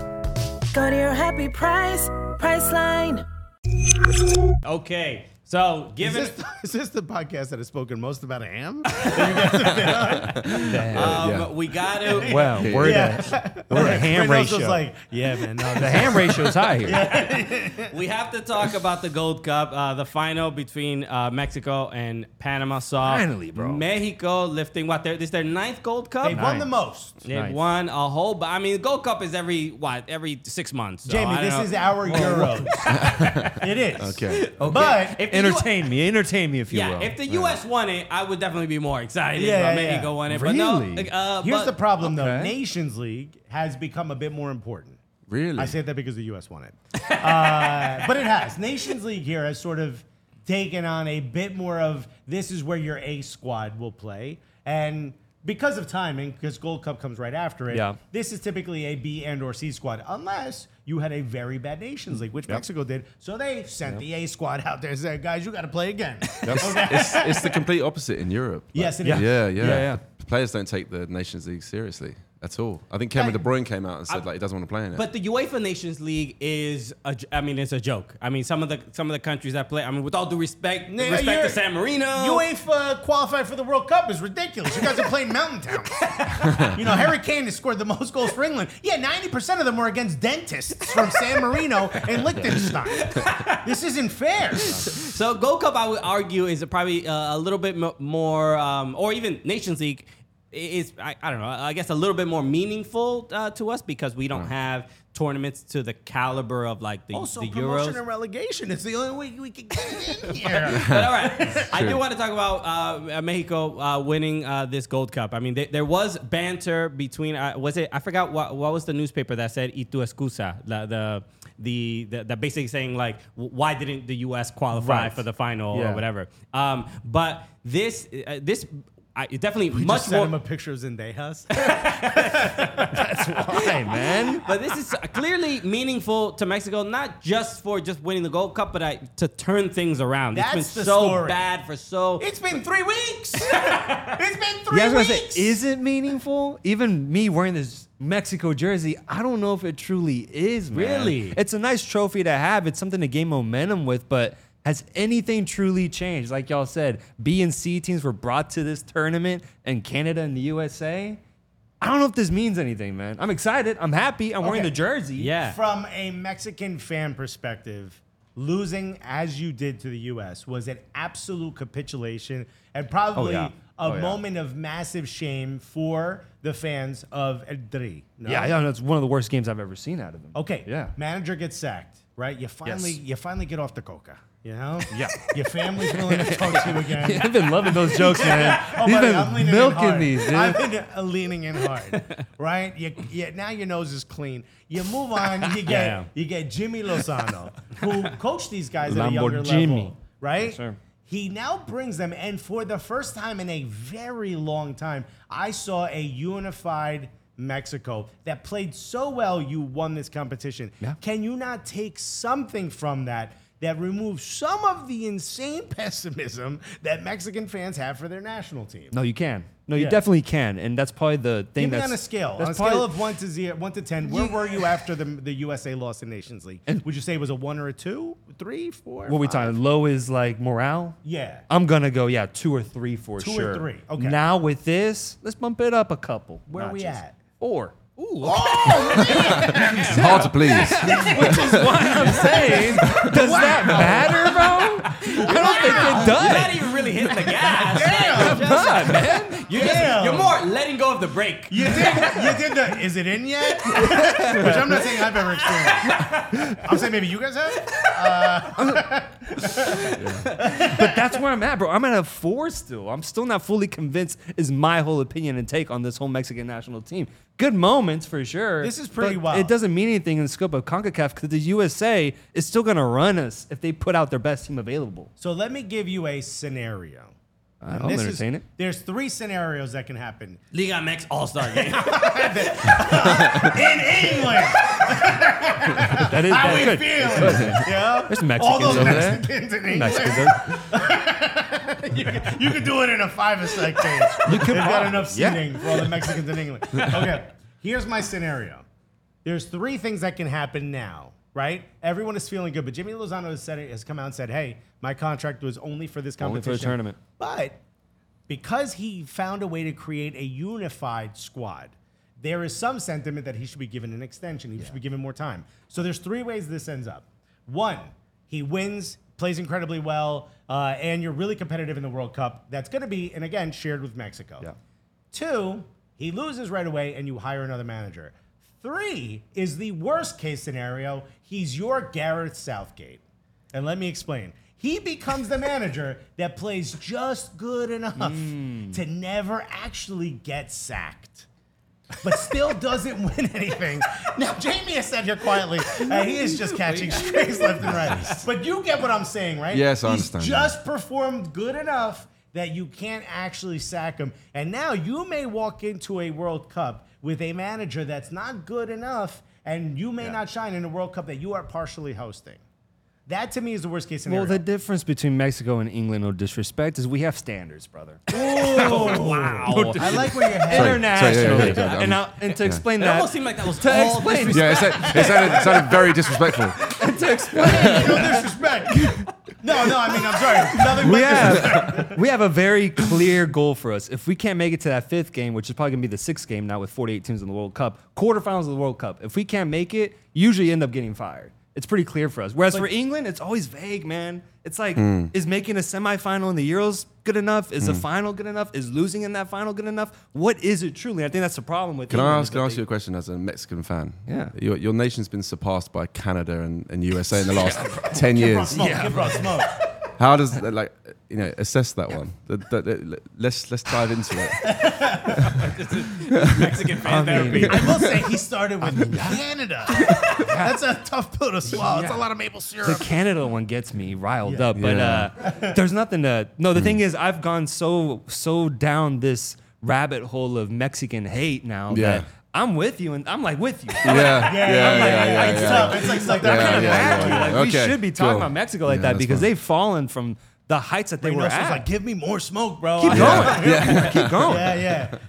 Go to your happy price, Priceline. Okay, so given... Is this the podcast that has spoken most about ham? We got to... Well, we're the ham ratio. Like, yeah, man. No, the ham ratio is high here. Yeah. We have to talk about the Gold Cup, the final between Mexico and Panama. Saw finally, bro. Mexico lifting, this is their ninth Gold Cup? They won the most. They won a whole... I mean, the Gold Cup is every 6 months. So Jamie, this is our Euros. It is. Okay. But... Entertain me if you will. If the U.S. won it, I would definitely be more excited. Yeah, Mexico won it. Really? But no, here's the problem, though. Nations League has become a bit more important. Really? I say that because the U.S. won it. But it has. Nations League here has sort of taken on a bit more of this is where your A squad will play. And because of timing, because Gold Cup comes right after it, this is typically a B and or C squad, unless... you had a very bad Nations League, which Mexico did. So they sent the A squad out there and said, guys, you got to play again. It's the complete opposite in Europe. Like, yes, it is. Yeah. The players don't take the Nations League seriously at all. I think Kevin De Bruyne came out and said he doesn't want to play in it. But the UEFA Nations League is, it's a joke. I mean, some of the countries that play, with all due respect to San Marino. UEFA qualified for the World Cup is ridiculous. You guys are playing Mountain Town. Harry Kane has scored the most goals for England. Yeah, 90% of them were against dentists from San Marino and Liechtenstein. This isn't fair. So Gold Cup, I would argue, is probably a little bit more, or even Nations League, is, I guess, a little bit more meaningful to us because we don't have tournaments to the caliber of like the also the promotion Euros. And relegation is the only way we can get in here. But all right, I do want to talk about Mexico winning this Gold Cup. I mean, there was banter between was it? I forgot what was the newspaper that said "Y tu excusa," the basically saying like why didn't the U.S. qualify for the final or whatever. But this. It definitely we much just sent more. Him a picture of Zendejas. That's why, man. But this is clearly meaningful to Mexico, not just for just winning the Gold Cup, but to turn things around. That's it's been so story. Bad for so. It's been 3 weeks. Say, is it meaningful? Even me wearing this Mexico jersey, I don't know if it truly is, man. Really, it's a nice trophy to have. It's something to gain momentum with, but. Has anything truly changed? Like y'all said, B and C teams were brought to this tournament and Canada and the USA. I don't know if this means anything, man. I'm excited. I'm happy. I'm wearing the jersey. Yeah. From a Mexican fan perspective, losing as you did to the US was an absolute capitulation and probably moment of massive shame for the fans of El Tri. No? Yeah, it's one of the worst games I've ever seen out of them. Okay. Yeah. Manager gets sacked, right? You finally get off the coca. You know? Yeah. Your family's willing to talk to you again. Yeah, I've been loving those jokes, man. I've been milking these, dude. I've been leaning in hard, right? Now your nose is clean. You move on. You get Jimmy Lozano, who coached these guys at a younger level, right? Yes, sir. He now brings them, and for the first time in a very long time, I saw a unified Mexico that played so well. You won this competition. Yeah. Can you not take something from that? That removes some of the insane pessimism that Mexican fans have for their national team. No, you can. No, you definitely can. And that's probably the thing. Give me on a scale. On a scale of 1 to 10, where were you after the USA lost in Nations League? Would you say it was a 1 or a 2, 3, 4? What are we talking? Low is like morale? Yeah. I'm going to go, 2 or 3 for sure. 2 or 3. Okay. Now with this, let's bump it up a couple. Where are we at? 4. Ooh, okay. Hard to please. Which is what I'm saying. Does that matter, bro? I don't think it does. You're not even really hitting the gas. Damn, man. You're more letting go of the brake. You did the. Is it in yet? Which I'm not saying I've ever experienced. I'm saying maybe you guys have. But that's where I'm at, bro. I'm at a 4 still. I'm still not fully convinced. Is my whole opinion and take on this whole Mexican national team. Good moments for sure. This is pretty wild. It doesn't mean anything in the scope of CONCACAF because the USA is still going to run us if they put out their best team available. So let me give you a scenario. I'll entertain it. There's 3 scenarios that can happen. Liga MX All Star Game in England. That is how we feel. Yeah. There's Mexicans over there. Mexicans. You could do it in a 5-a-side game. You've got enough seating for all the Mexicans in England. Okay. Here's my scenario. There's 3 things that can happen now. Right? Everyone is feeling good, but Jimmy Lozano has come out and said, hey, my contract was only for this competition. Only for the tournament. But because he found a way to create a unified squad, there is some sentiment that he should be given an extension. He should be given more time. So there's 3 ways this ends up. 1, he wins, plays incredibly well, and you're really competitive in the World Cup. That's going to be, and again, shared with Mexico. Yeah. 2, he loses right away, and you hire another manager. 3 is the worst case scenario. He's your Gareth Southgate. And let me explain. He becomes the manager that plays just good enough to never actually get sacked, but still doesn't win anything. Now, Jamie has sat here quietly, and he is just catching strays left and right. But you get what I'm saying, right? Yes, I understand. He's just performed good enough that you can't actually sack him. And now you may walk into a World Cup with a manager that's not good enough, and you may not shine in a World Cup that you are partially hosting. That, to me, is the worst case scenario. Well, the difference between Mexico and England, no disrespect, is we have standards, brother. Oh, wow. No, I like where you're headed. Internationally. And to explain that. It almost seemed like that was to explain. It sounded very disrespectful. And to explain. No disrespect. No, I mean, I'm sorry. Nothing but we have a very clear goal for us. If we can't make it to that 5th game, which is probably going to be the 6th game now with 48 teams in the World Cup, quarterfinals of the World Cup, if we can't make it, usually end up getting fired. It's pretty clear for us. Whereas for England, it's always vague, man. It's like, is making a semifinal in the Euros good enough? Is the final good enough? Is losing in that final good enough? What is it truly? I think that's the problem with Can I ask you a question as a Mexican fan? Yeah. Your nation's been surpassed by Canada and USA in the last 10 years. How does assess that one? Let's dive into it. Mexican fan therapy. I will say he started with Canada. That's a tough pill to swallow. Yeah. It's a lot of maple syrup. The Canada one gets me riled up, but there's nothing to. No, the thing is, I've gone so down this rabbit hole of Mexican hate now that. I'm with you, and I'm like with you. It's like that kind of vacuum. We should be talking about Mexico like that because they've fallen from the heights that they were at. Like, give me more smoke, bro. Keep going. Keep going.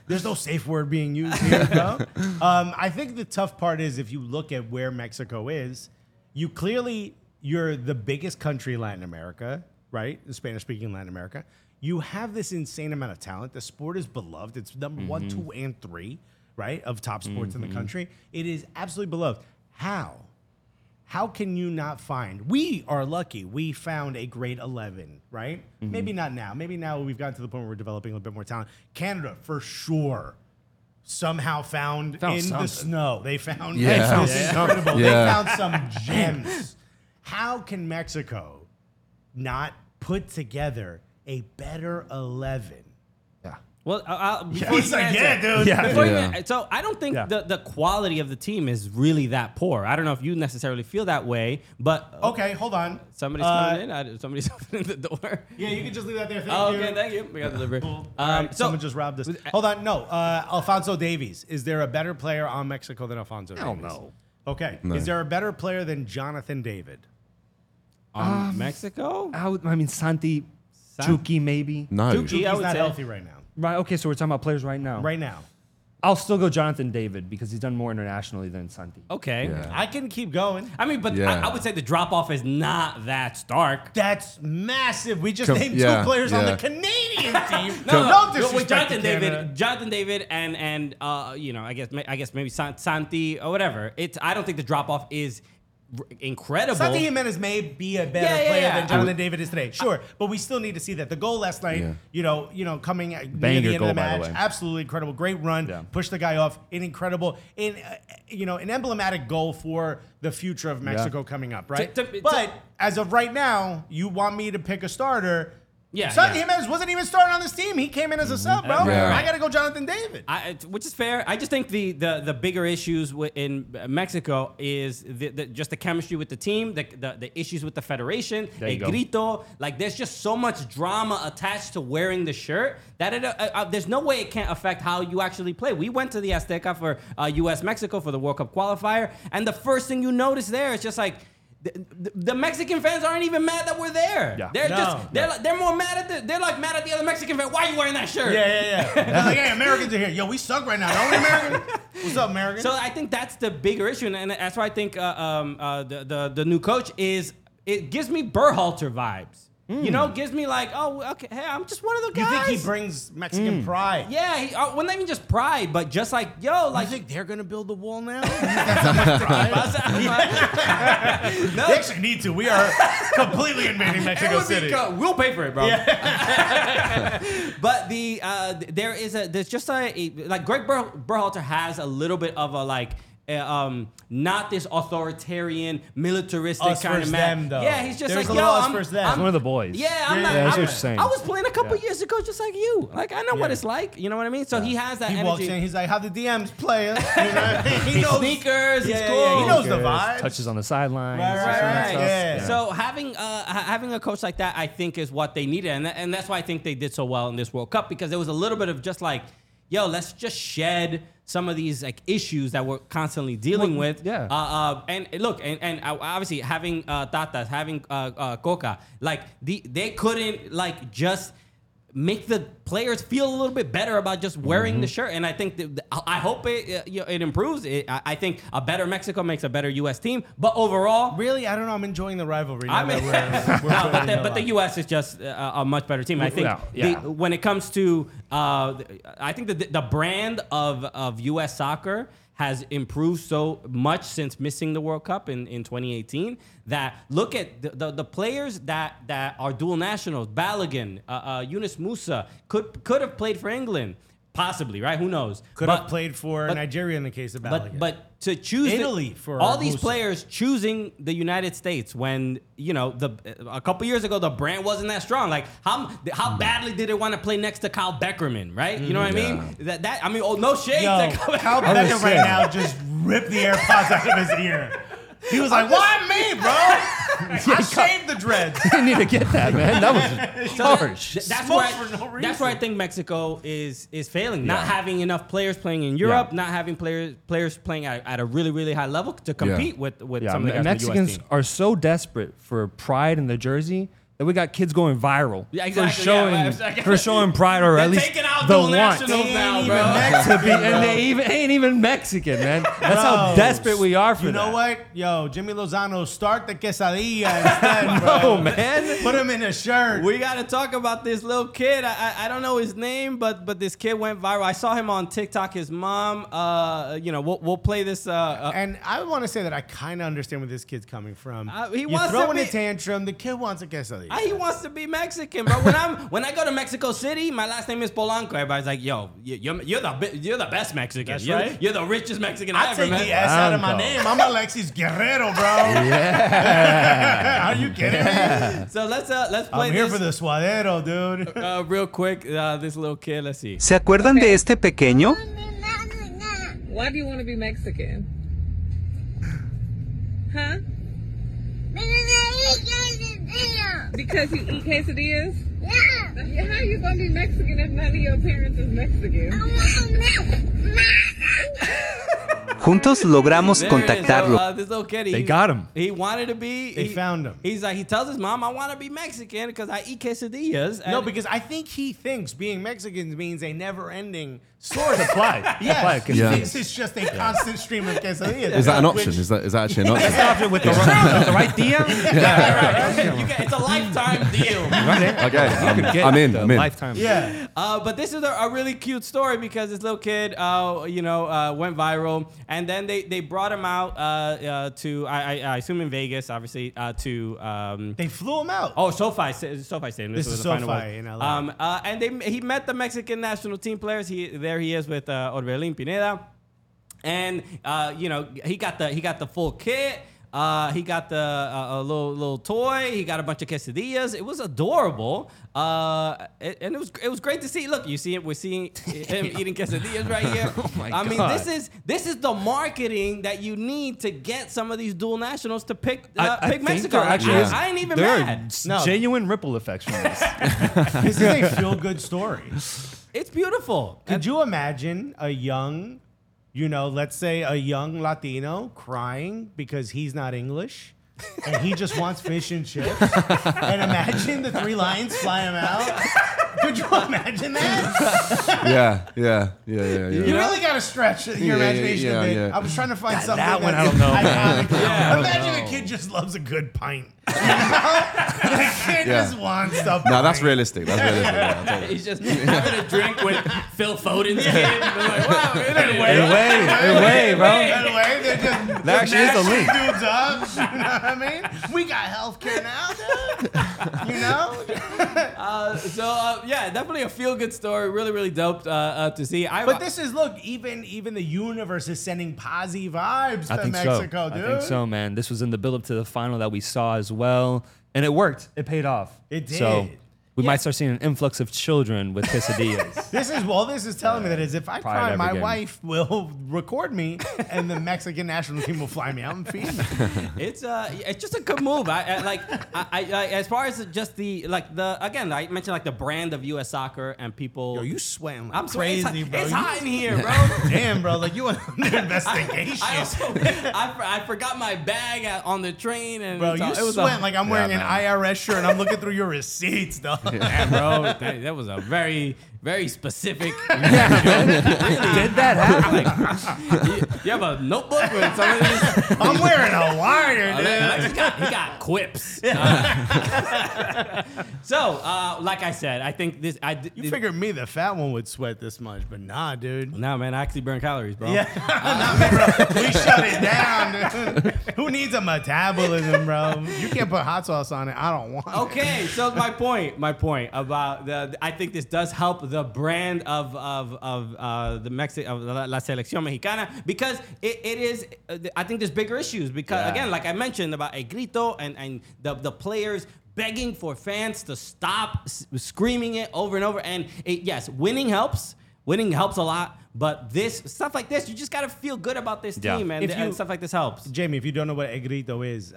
There's no safe word being used here, bro. I think the tough part is if you look at where Mexico is, you're the biggest country in Latin America, right? The Spanish-speaking Latin America. You have this insane amount of talent. The sport is beloved. It's number 1, 2, and 3. Right, of top sports in the country. It is absolutely beloved. How can you not find? We are lucky. We found a great 11, right? Maybe not now. Maybe now we've gotten to the point where we're developing a little bit more talent. Canada, for sure, somehow found in something. The snow. They found incredible. They found some gems. How can Mexico not put together a better 11? Well, before you answer, dude. So I don't think the quality of the team is really that poor. I don't know if you necessarily feel that way, but okay, hold on. Somebody's coming in. Somebody's opening the door. Yeah, you can just leave that there. Thank you. We got delivery. Cool. Right, someone just robbed us. Hold on. No, Alphonso Davies. Is there a better player on Mexico than Alphonso Davies? I don't know. Okay. No. Is there a better player than Jonathan David? On Mexico? Santi, Chucky, maybe. No, Chucky. He's not healthy right now. Right. Okay. So we're talking about players right now. Right now, I'll still go Jonathan David because he's done more internationally than Santi. Okay. Yeah. I can keep going. I would say the drop off is not that stark. That's massive. We just named two players on the Canadian team. No, with Jonathan David, and I guess maybe Santi or whatever. I don't think the drop off is incredible. Santi Jimenez may be a better player than Jonathan David is today. Sure, but we still need to see that. The goal last night, coming near the end of the match, absolutely incredible. Great run, push the guy off, an incredible, an emblematic goal for the future of Mexico coming up, right? But as of right now, you want me to pick a starter. Yeah, Santi Jimenez wasn't even starting on this team. He came in as a sub, bro. Yeah. I got to go Jonathan David. Which is fair. I just think the bigger issues in Mexico is just the chemistry with the team, the issues with the federation, el grito. Like, there's just so much drama attached to wearing the shirt that there's no way it can't affect how you actually play. We went to the Azteca for U.S.-Mexico for the World Cup qualifier, and the first thing you notice there is just like, the Mexican fans aren't even mad that we're there. Yeah. They're more mad at mad at the other Mexican fan. Why are you wearing that shirt? Yeah. Like, hey, Americans are here. Yo, we suck right now. Don't we, Americans? What's up, Americans? So I think that's the bigger issue, and that's why I think the new coach is. It gives me Berhalter vibes. Gives me like, oh, okay, hey, I'm just one of the guys. You think he brings Mexican pride? Yeah, not even just pride, but just like, yo, like. You think they're going to build the wall now? No. They actually need to. We are completely invading Mexico City. We'll pay for it, bro. Yeah. But there's Greg Berhalter has a little bit of a like, not this authoritarian, militaristic us kind of man. He's just there's like, yo, I'm one of the boys. I was playing a couple years ago, just like you. Like, I know what it's like. You know what I mean? So he has that. He energy. Walks in. He's like, "How the DMs play?" He knows sneakers. He's cool. He knows the vibes. Touches on the sidelines. Right. Yeah. So having a coach like that, I think, is what they needed, and that's why I think they did so well in this World Cup because there was a little bit of just like, yo, let's just shed some of these like issues that we're constantly dealing with. Yeah. And look, and obviously having Tatas, having Coca, like they couldn't like just make the players feel a little bit better about just wearing the shirt. And I think I hope it improves. I think a better Mexico makes a better U.S. team. But overall, really, I don't know. I'm enjoying the rivalry. But the U.S. is just a much better team. I think when it comes to, I think the brand of U.S. soccer has improved so much since missing the World Cup in 2018 that look at the players that are dual nationals. Balogun, Yunus Musa could have played for England. Possibly, right? Who knows? Could have played for Nigeria in the case of Balogun. But to choose Italy for all these players choosing the United States when, you know, a couple years ago, the brand wasn't that strong. Like, how badly did it want to play next to Kyle Beckerman, right? You know what I mean? That I mean, oh, no shade. Yo, Kyle Beckerman right now just ripped the AirPods out of his ear. He was like, why me, bro? I shaved the dreads. I didn't need to get that, man. That was harsh. That's where I think Mexico is failing. Yeah. Not having enough players playing in Europe, not having players playing at a really, really high level to compete with some of the Mexicans the are so desperate for pride in the jersey that we got kids going viral. Yeah, exactly. For showing pride or at least taking out the want. Now, bro. And they ain't even Mexican, man. That's how desperate we are for that. You know what? Yo, Jimmy Lozano, start the quesadilla instead, bro. No, man. Put him in a shirt. We got to talk about this little kid. I don't know his name, but this kid went viral. I saw him on TikTok. His mom, we'll play this. And I want to say that I kind of understand where this kid's coming from. You're throwing a tantrum. The kid wants a quesadilla. He wants to be Mexican, bro. When I go to Mexico City, my last name is Polanco. Everybody's like, "Yo, you're the best Mexican. You're the richest Mexican I've ever met." I take the S out of my name. I'm Alexis Guerrero, bro. Yeah. Are you kidding me? So let's play. I'm here for the suadero, dude. Real quick, this little kid. Let's see. ¿Se acuerdan de este pequeño? Why do you want to be Mexican? Huh? Because you eat quesadillas? Yeah. How are you going to be Mexican if none of your parents is Mexican? Juntos logramos contactarlo. They got him. He wanted to be. They found him. He's like, he tells his mom, I want to be Mexican because I eat quesadillas. No, because I think he thinks being Mexican means a never-ending source of life. Yes. This is just a constant stream of quesadillas. Is that an option? Is that actually an option? It's an option with the right deal. Yeah. Right. It's a lifetime deal. Right? Okay. I'm in. Lifetime. Yeah. But this is a really cute story because this little kid, went viral, and then they brought him out to I assume in Vegas, obviously to. They flew him out. Oh, SoFi Stadium. This is SoFi in LA. And he met the Mexican national team players. There he is with Orbelin Pineda, and he got the full kit. He got the little toy. He got a bunch of quesadillas. It was adorable, and it was great to see. Look, you see it. We're seeing him eating quesadillas right here. Oh my God. I mean, this is the marketing that you need to get some of these dual nationals to pick Mexico. Actually, I ain't even mad. No. Genuine ripple effects from this. This is a feel-good story. It's beautiful. Could you imagine a young, let's say a young Latino crying because he's not English and he just wants fish and chips? And imagine the Three Lions fly him out. Could you imagine that? Yeah. You really got to stretch your imagination a bit. Yeah. I was trying to find something. That one, I don't know. Imagine a kid just loves a good pint. The kid just wants something. No, that's realistic. Yeah, he's just having a drink with Phil Foden's kid. They're like, wow, in a way, bro. That actually is the league. Dudes up, you know what I mean? We got healthcare now, dude. Yeah, definitely a feel-good story. Really, really dope to see. But this is, look, even the universe is sending posy vibes to Mexico, dude. I think so, man. This was in the build-up to the final that we saw as well. And it worked. It paid off. It did. So we might start seeing an influx of children with quesadillas. This is telling me that is if I cry, my wife will record me, and the Mexican national team will fly me out and feed me. It's just a good move. I as far as just I mentioned the brand of U.S. soccer and people. Yo, you sweating? I'm crazy, sweating. Bro. It's hot in here, bro. Damn, bro. You under investigation. I forgot my bag on the train, and bro, it was sweating. I'm wearing an IRS shirt, and I'm looking through your receipts, though. Yeah, bro, that was a very, very specific. Did that happen? Like, you have a notebook with some of these? I'm wearing a wire, dude. Like, he got quips. So, like I said, I think this. You figured me, the fat one, would sweat this much, but nah, dude. Nah, man, I actually burn calories, bro. Yeah, bro. We shut it down, dude. Who needs a metabolism, bro? You can't put hot sauce on it. I don't want it. Okay, so my point about the. I think this does help the brand of the Mexican of La Selección Mexicana because it is. I think there's bigger issues because again, like I mentioned about El Grito and the players begging for fans to stop screaming it over and over. And yes, winning helps. Winning helps a lot, but this stuff like this, you just got to feel good about this team, and stuff like this helps. Jamie, if you don't know what El Grito is,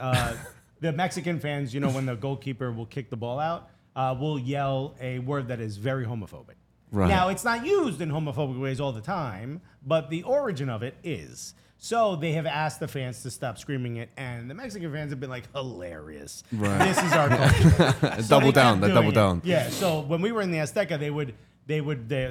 the Mexican fans, you know, when the goalkeeper will kick the ball out, will yell a word that is very homophobic. Right. Now, it's not used in homophobic ways all the time, but the origin of it is. So they have asked the fans to stop screaming it, and the Mexican fans have been like, hilarious. Right. This is our culture. So double down. Yeah, so when we were in the Azteca, the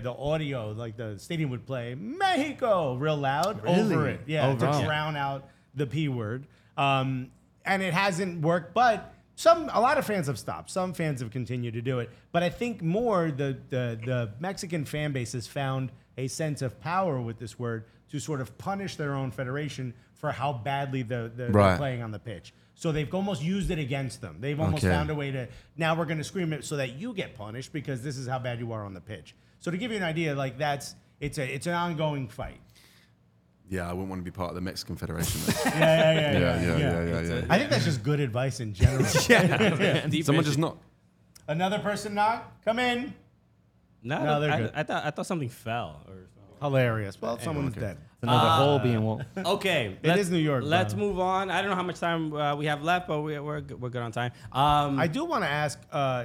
audio, like the stadium would play Mexico real loud over it. Yeah, to drown out the P word. And it hasn't worked, but a lot of fans have stopped. Some fans have continued to do it. But I think more the Mexican fan base has found a sense of power with this word to sort of punish their own federation for how badly they're playing on the pitch. So they've almost used it against them. They've almost found a way to, now we're going to scream it so that you get punished because this is how bad you are on the pitch. So to give you an idea, like it's an ongoing fight. Yeah, I wouldn't want to be part of the Mexican Federation. I think that's just good advice in general. Someone just knock. Another person knock? Come in. No, they're good. I thought something fell or something. Hilarious. Well, someone's dead. Another hole being won. Okay, it is New York. Let's move on. I don't know how much time we have left, but we're good on time. I do want to ask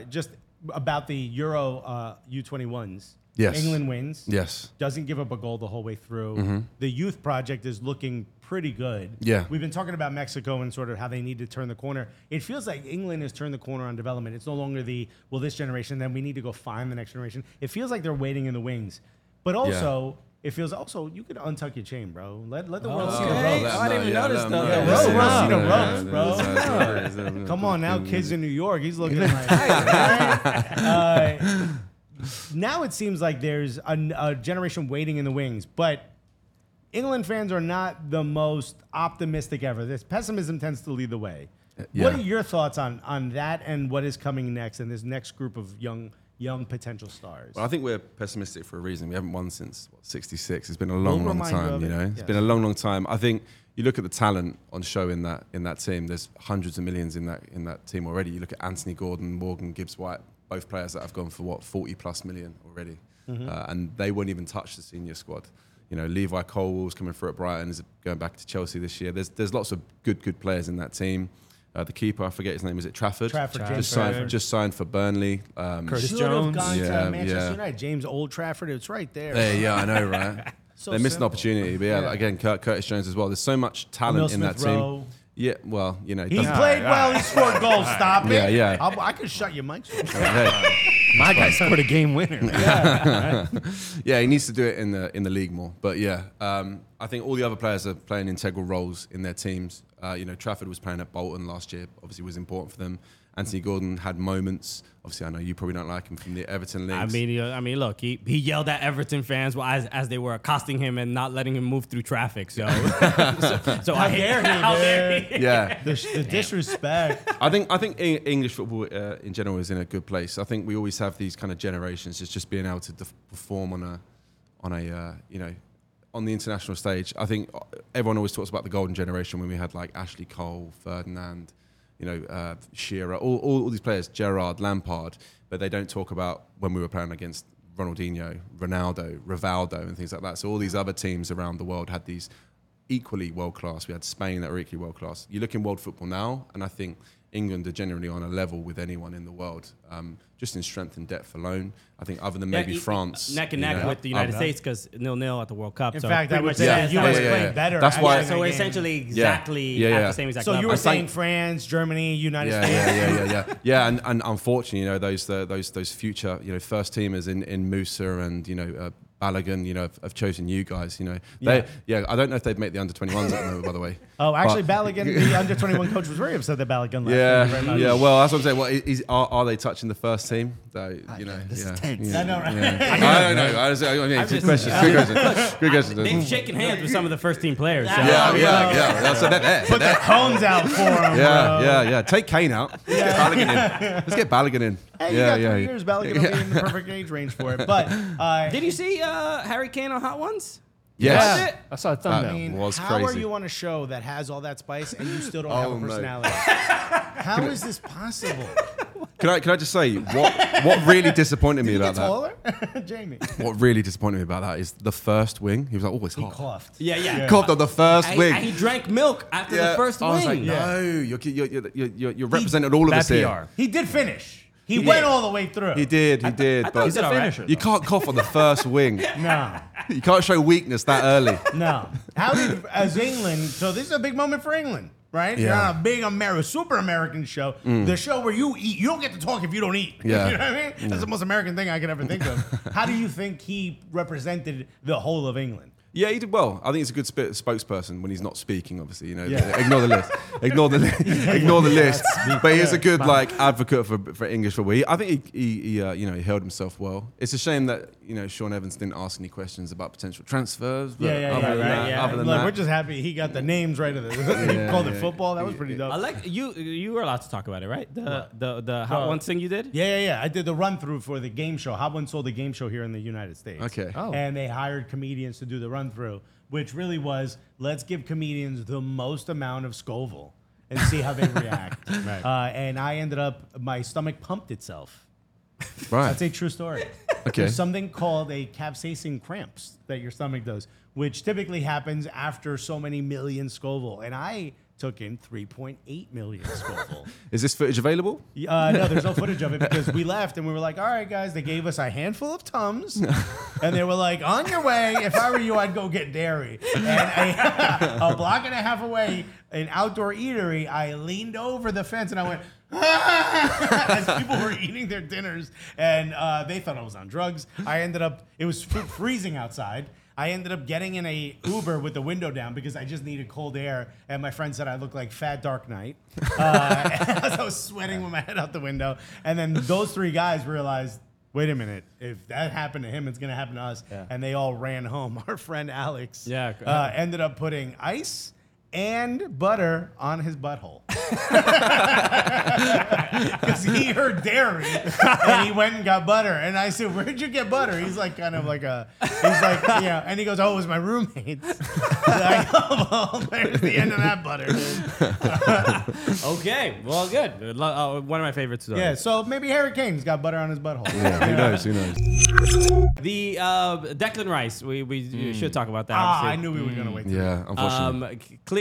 just about the Euro U21s. Yes, England wins. Yes, doesn't give up a goal the whole way through. Mm-hmm. The youth project is looking pretty good. Yeah, we've been talking about Mexico and sort of how they need to turn the corner. It feels like England has turned the corner on development. It's no longer this generation, then we need to go find the next generation. It feels like they're waiting in the wings, but also. Yeah. It feels also, you could untuck your chain, bro. Let the world see the ropes. I didn't even notice though. Let the world see the ropes, bro. Come on now, kids in New York. He's looking like, right? Now it seems like there's a generation waiting in the wings, but England fans are not the most optimistic ever. This pessimism tends to lead the way. Yeah. What are your thoughts on that and what is coming next and this next group of young potential stars? Well, I think we're pessimistic for a reason. We haven't won since 66. It's been a long time, you know. It's been a long time. I think you look at the talent on show in that team. There's hundreds of millions in that team already. You look at Anthony Gordon, Morgan, Gibbs-White, both players that have gone for 40+ million already, and they won't even touch the senior squad. You know, Levi Colwell's coming through at Brighton, is going back to Chelsea this year. There's lots of good players in that team. The keeper, I forget his name, is it Trafford? Just signed for Burnley. Curtis Jones. Gone to Manchester United. James Old Trafford, it's right there. Yeah, I know, right? So they missed an opportunity. But yeah. Like, again, Curtis Jones as well. There's so much talent in that team. Yeah, well, you know. He played well, he scored goals, stop it. Yeah. I could shut your mic. My guy scored a game winner. Yeah, he needs to do it in the league more. But yeah, I think all the other players are playing integral roles in their teams. You know, Trafford was playing at Bolton last year. Obviously, was important for them. Anthony Gordon had moments. Obviously, I know you probably don't like him from the Everton leagues. I mean, look, he yelled at Everton fans as they were accosting him and not letting him move through traffic. So, how dare he? Yeah, the disrespect. I think English football in general is in a good place. I think we always have these kind of generations. It's just being able to perform on a you know. On the international stage, I think everyone always talks about the golden generation when we had like Ashley Cole, Ferdinand, you know, Shearer, all these players, Gerrard, Lampard, but they don't talk about when we were playing against Ronaldinho, Ronaldo, Rivaldo, and things like that. So all these other teams around the world had these equally world class. We had Spain that were equally world class. You look in world football now, and I think England are generally on a level with anyone in the world, just in strength and depth alone. I think other than maybe France. Neck and neck with the United States, because 0-0 at the World Cup. In fact, I would say the U.S. played better. That's why. So we're essentially exactly at the same exact level. So you were saying France, Germany, United States. Yeah, and unfortunately, those future, first teamers in Moussa and, Balogun, have chosen you guys, I don't know if they've made the under-21s at the moment, by the way. Oh, actually, Balogun, the under-21 coach was very upset that Balogun left. Yeah, well, that's what I'm saying. Well, are they touching the first team? This is tense. Yeah. I know, right? Yeah. I don't know. Good question. They've shaken hands with some of the first-team players. Put the cones out for them. Yeah. Take Kane out. Let's get Balogun in. Hey, you got 3 years. Balogun will be in the perfect age range for it. But did you see Harry Kane on Hot Ones? Yes. I saw a thumbnail. How are you on a show that has all that spice and you still don't have a personality? How is this possible? Can I just say what really disappointed me about that? Jamie. What really disappointed me about that is the first wing. He was like, it's hot. He coughed. Yeah. Coughed on the first wing. He drank milk after the first wing. I was like, no, you're representing all of us here. He did finish. He went all the way through. He did. I thought he's a finisher. You can't cough on the first wing. No. You can't show weakness that early. No. As England, so this is a big moment for England, right? Yeah. You're on a big super American show. Mm. The show where you eat. You don't get to talk if you don't eat. Yeah. You know what I mean? Yeah. That's the most American thing I could ever think of. How do you think he represented the whole of England? Yeah, he did well. I think he's a good spokesperson when he's not speaking, obviously. Ignore the list. Ignore the list. But he is a good advocate for English football. I think he held himself well. It's a shame that Sean Evans didn't ask any questions about potential transfers. But we're just happy he got the names right. He called it football. That was pretty dope. You were allowed to talk about it, right? The Hot Ones thing you did. Yeah. I did the run through for the game show. Hot Ones sold the game show here in the United States. Okay. Oh. And they hired comedians to do the run through, which really was, let's give comedians the most amount of Scoville and see how they react. Right. And I ended up, my stomach pumped itself. Right. That's a true story. Okay. There's something called a capsaicin cramps that your stomach does, which typically happens after so many million Scoville. And I took in 3.8 million Scoville. Is this footage available? No, there's no footage of it because we left and we were like, all right, guys, they gave us a handful of Tums. And they were like, on your way, if I were you, I'd go get dairy. And a block and a half away, an outdoor eatery, I leaned over the fence and I went, as people were eating their dinners. And they thought I was on drugs. It was freezing outside. I ended up getting in a Uber with the window down because I just needed cold air. And my friend said I looked like Fat Dark Knight. I was sweating with my head out the window. And then those three guys realized, wait a minute, if that happened to him, it's going to happen to us. Yeah. And they all ran home. Our friend Alex ended up putting ice and butter on his butthole. Because he heard dairy and he went and got butter. And I said, where'd you get butter? He's like, and he goes, oh, it was my roommate's. There's the end of that butter. Okay, well, good. One of my favorites. Though. Yeah, so maybe Harry Kane's got butter on his butthole. Yeah, who knows? The Declan Rice, we should talk about that. I knew we were going to wait. Yeah, unfortunately. Clearly,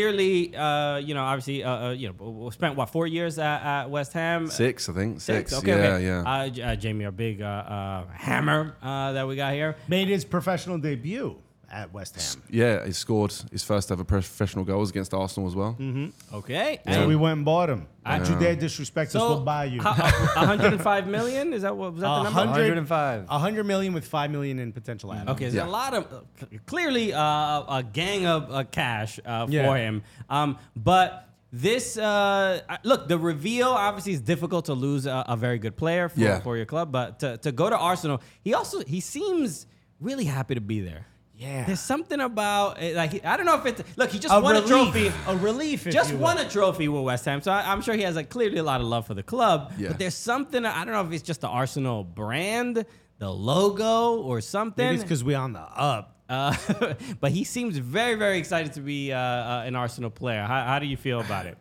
spent 4 years at West Ham? Six, I think. Okay. Jamie, our big hammer that we got here. Made his professional debut at West Ham. Yeah, he scored his first ever professional goals against Arsenal as well. Mm-hmm. Okay. Yeah. So we went and bought him. Don't you dare disrespect us, we'll buy you. 105 million? Is that what was that the number? 105. 100 million with 5 million in potential add-on. Okay, so a lot of, clearly a gang of cash for him. But this, look, the reveal, obviously it's difficult to lose a very good player for your club, but to go to Arsenal, he seems really happy to be there. Yeah. There's something about it, I don't know if it's... Look, he just won a trophy. A relief. Just won a trophy with West Ham, so I'm sure he has clearly a lot of love for the club. Yeah. But there's something... I don't know if it's just the Arsenal brand, the logo, or something. Maybe it's because we're on the up. But he seems very, very excited to be an Arsenal player. How do you feel about it?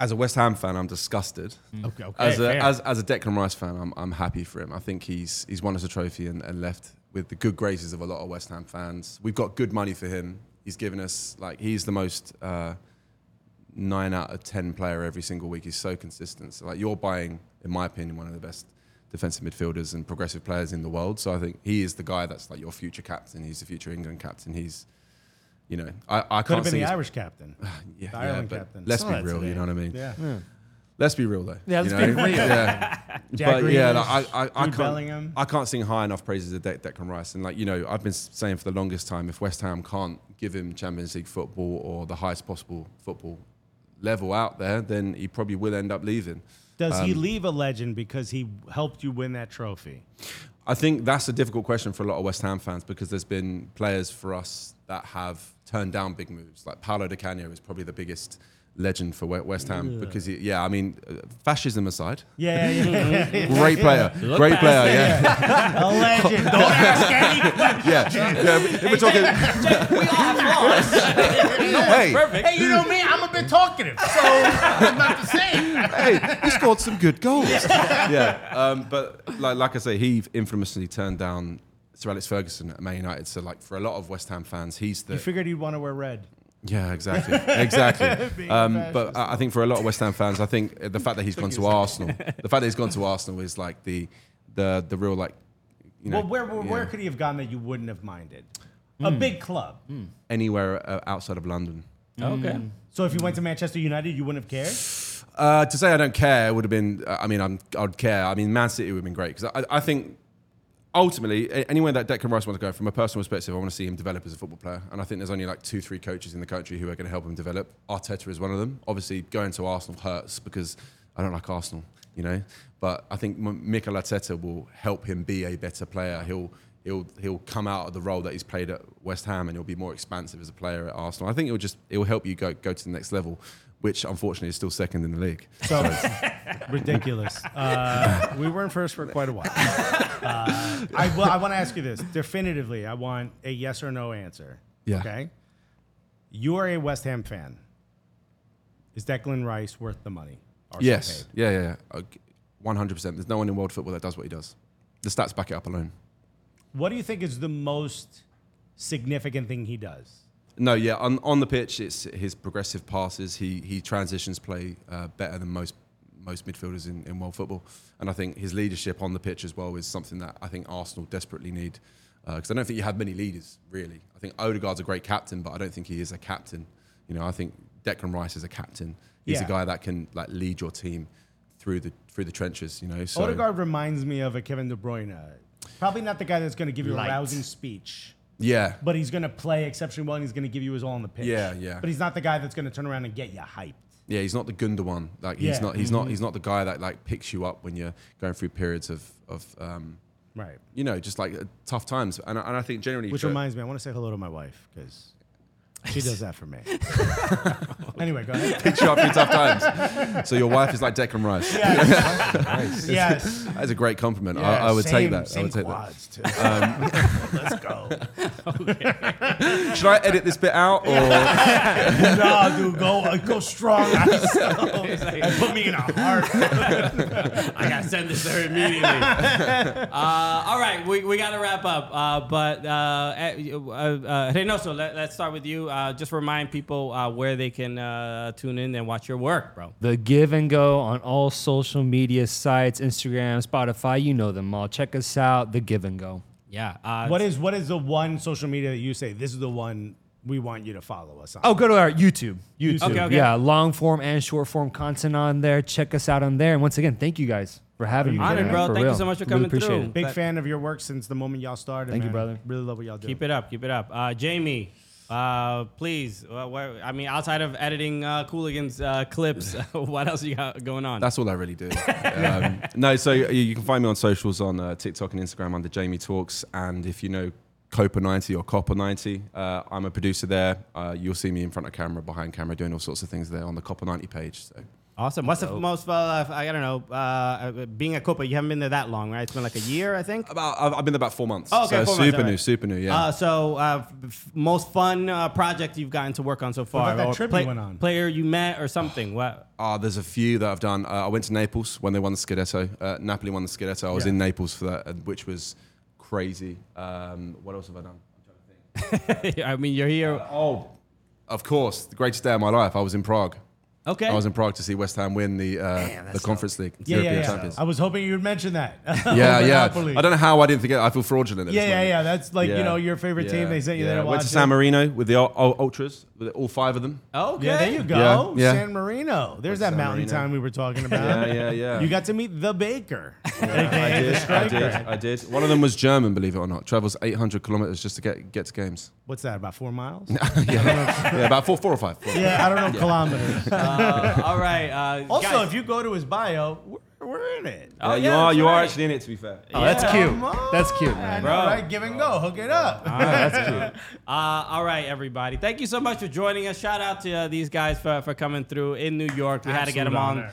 As a West Ham fan, I'm disgusted. Okay. As a Declan Rice fan, I'm happy for him. I think he's won us a trophy and left with the good graces of a lot of West Ham fans. We've got good money for him. He's given us, like, he's the most 9 out of 10 player every single week. He's so consistent. So, like, you're buying, in my opinion, one of the best defensive midfielders and progressive players in the world. So I think he is the guy that's like your future captain. He's the future England captain. He's, you know, I could have been the Irish captain. Yeah, the Ireland captain. Let's be real, you know what I mean? Yeah. Yeah. Let's be real though. Yeah, let's be real. Yeah. But Reeves, yeah, like, I can't sing high enough praises of Declan Rice. And like, you know, I've been saying for the longest time, if West Ham can't give him Champions League football or the highest possible football level out there, then he probably will end up leaving. Does he leave a legend because he helped you win that trophy? I think that's a difficult question for a lot of West Ham fans, because there's been players for us that have turned down big moves. Like Paolo Di Canio is probably the biggest legend for West Ham, because he, yeah, I mean, fascism aside, great player, great player, yeah, a legend. Don't ask any questions. Yeah, we're talking. Jake, we all have flaws. Hey, you know me, I'm a bit talkative, so I'm not the same. Hey, he scored some good goals. Yeah, but like I say, he infamously turned down Sir Alex Ferguson at Man United. So like for a lot of West Ham fans, he's the. You figured he'd want to wear red. Yeah, exactly. But I think for a lot of West Ham fans, I think the fact that he's gone to Arsenal, is like the real, like, you know. Well, where could he have gone that you wouldn't have minded? A big club. Anywhere outside of London. Okay. So if you went to Manchester United, you wouldn't have cared? To say I don't care would have been. I'd care. I mean, Man City would have been great, because I think. Ultimately, anywhere that Declan Rice wants to go, from a personal perspective, I want to see him develop as a football player. And I think there's only like 2-3 coaches in the country who are going to help him develop. Arteta is one of them. Obviously, going to Arsenal hurts because I don't like Arsenal, you know. But I think Mikel Arteta will help him be a better player. He'll come out of the role that he's played at West Ham, and he'll be more expansive as a player at Arsenal. I think it'll help you go to the next level, which unfortunately is still second in the league. So. Ridiculous. We were in first for quite a while. I want to ask you this. Definitively, I want a yes or no answer. Yeah. Okay? You are a West Ham fan. Is Declan Rice worth the money? Yes. Paid? Yeah. 100%. There's no one in world football that does what he does. The stats back it up alone. What do you think is the most significant thing he does? No, yeah, on the pitch, it's his progressive passes. He transitions play better than most midfielders in world football. And I think his leadership on the pitch as well is something that I think Arsenal desperately need, because I don't think you have many leaders, really. I think Odegaard's a great captain, but I don't think he is a captain. You know, I think Declan Rice is a captain. He's a guy that can like lead your team through the trenches, you know. So Odegaard reminds me of a Kevin De Bruyne. Probably not the guy that's going to give you a rousing speech. Yeah. But he's going to play exceptionally well, and he's going to give you his all on the pitch. Yeah. But he's not the guy that's going to turn around and get you hyped. Yeah, he's not the Gundogan. Like he's not the guy that like picks you up when you're going through periods of right. You know, just like tough times. And I think generally, which reminds me, I want to say hello to my wife, because she does that for me. Anyway, go ahead. Picks you up through tough times. So your wife is like Declan Rice. Yes. Nice. Yes. That's a great compliment. Yeah, I would take that. Same quads too. Let's go. Okay. Should I edit this bit out? Or? No, dude, go strong. And put me in a heart. I got to send this to her immediately. All right, we got to wrap up. But Reynoso, let's start with you. Just remind people where they can tune in and watch your work, bro. The Give and Go on all social media sites, Instagram, Spotify, you know them all. Check us out, The Give and Go. Yeah. What is the one social media that you say, this is the one we want you to follow us on? Oh, go to our YouTube. Okay. Yeah, long form and short form content on there. Check us out on there. And once again, thank you guys for having me. Honored, bro. Thank you so much for coming through. Big fan of your work since the moment y'all started. Thank you, brother. Really love what y'all do. Keep it up. Jamie. Please. Outside of editing Cooligans clips, what else you got going on? That's all I really do. So you can find me on socials on TikTok and Instagram under Jamie Talks. And if you know Copa90 or Copa90, I'm a producer there. You'll see me in front of camera, behind camera, doing all sorts of things there on the Copa90 page. So. Awesome. What's the most, I don't know, being at Copa, you haven't been there that long, right? It's been like a year, I think? I've been there about 4 months. Oh, okay, so super new, yeah. Most fun project you've gotten to work on so far? What about that trip you went on? Player you met or something? What? There's a few that I've done. I went to Naples when they won the Scudetto. Napoli won the Scudetto. I was in Naples for that, which was crazy. What else have I done? I'm trying to think. I mean, you're here. Of course, the greatest day of my life. I was in Prague. Okay. I was in Prague to see West Ham win the Conference League, European Champions. I was hoping you would mention that. Happily. I don't know how I didn't forget. I feel fraudulent. At this moment. That's like your favorite team. They sent you there to watch. Went to San Marino with the ultras, with all five of them. Okay, yeah, there you go. Yeah. San Marino. There's that mountain town we were talking about. You got to meet the baker. I did. One of them was German, believe it or not. Travels 800 kilometers just to get to games. What's that? About 4 miles? About four or five. I don't know kilometers. All right. Also, guys, if you go to his bio, we're in it. You are actually in it, to be fair. Oh, yeah. That's cute. That's cute, man. Bro. All right, give and go. Hook it up. All right, that's cute. All right, everybody. Thank you so much for joining us. Shout out to these guys for coming through in New York. We had to get him on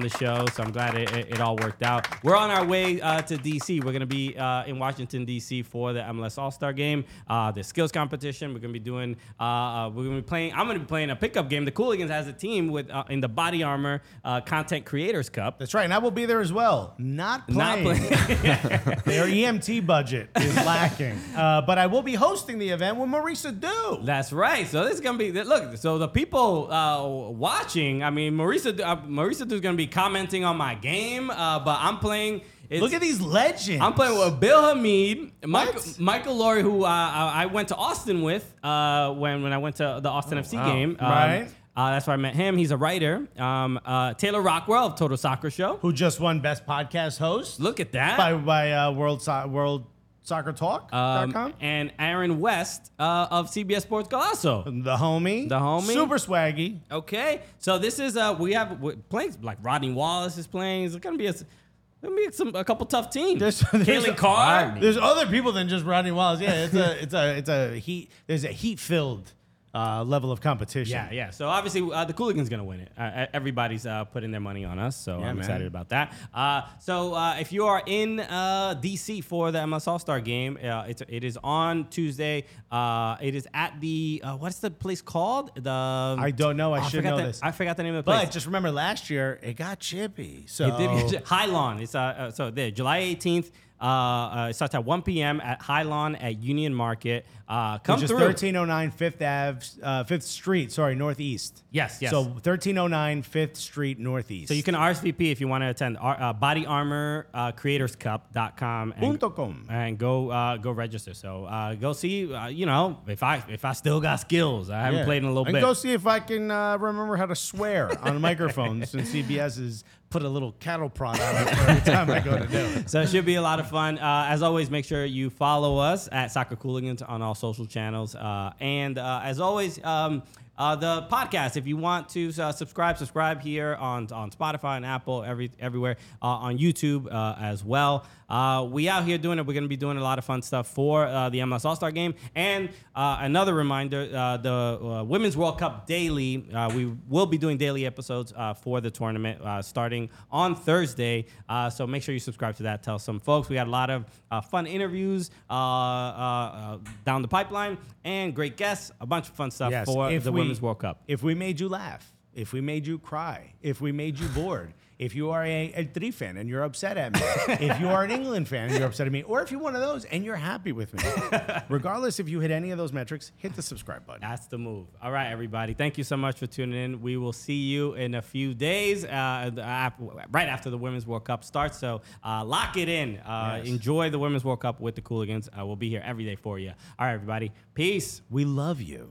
the show, so I'm glad it all worked out. We're on our way to D.C. We're going to be in Washington, D.C. for the MLS All-Star Game, the skills competition. We're going to be doing I'm going to be playing a pickup game. The Cooligans has a team with in the Body Armor Content Creators Cup. That's right, and I will be there as well. Not playing. Their EMT budget is lacking. But I will be hosting the event with Marisa Du. That's right. So this is going to be... Look, so the people watching, I mean, Marisa Du's going to be commenting on my game, but I'm playing... Look at these legends. I'm playing with Bill Hamid, Michael Laurie, who I went to Austin with when I went to the Austin FC game. Right. That's where I met him. He's a writer. Taylor Rockwell of Total Soccer Show. Who just won Best Podcast Host. Look at that. By World SoccerTalk.com. And Aaron West of CBS Sports Golazo. The homie. Super swaggy. Okay. So this is, we're playing, like Rodney Wallace is playing. It's going to be a couple tough teams. There's Carr. There's other people than just Rodney Wallace. Yeah, it's a heat. There's a heat-filled level of competition. Yeah. So obviously the Cooligan's gonna win it. Everybody's putting their money on us, so I'm excited about that. So if you are in DC for the MLS All-Star Game, it is on Tuesday. It is at the what's the place called? I don't know. I should know this. I forgot the name of the place. But just remember, last year it got chippy. So it did get High Lawn. It's so there, July 18th. It starts at 1 p.m. at High Lawn at Union Market. Come through. 1309 Fifth Street. Sorry, Northeast. Yes. So 1309 Fifth Street Northeast. So you can RSVP if you want to attend Body Armor CreatorsCup.com and go register. So go see. If I still got skills, I haven't played in a little bit. And go see if I can remember how to swear on microphones since CBS is. Put a little cattle prod on it every time I go to do it. So it should be a lot of fun. As always, make sure you follow us at Soccer Cooligans on all social channels. And as always, the podcast, if you want to subscribe here on Spotify and Apple, everywhere, on YouTube as well. We out here doing it. We're going to be doing a lot of fun stuff for the MLS All-Star Game. And another reminder, the Women's World Cup Daily. We will be doing daily episodes for the tournament starting on Thursday. So make sure you subscribe to that. Tell some folks. We got a lot of fun interviews down the pipeline and great guests. A bunch of fun stuff for the Women's World Cup. If we made you laugh, if we made you cry, if we made you bored, if you are a El Tri fan and you're upset at me, if you are an England fan and you're upset at me, or if you're one of those and you're happy with me, regardless if you hit any of those metrics, hit the subscribe button. That's the move. All right, everybody. Thank you so much for tuning in. We will see you in a few days, right after the Women's World Cup starts. So lock it in. Enjoy the Women's World Cup with the Cooligans. We'll be here every day for you. All right, everybody. Peace. We love you.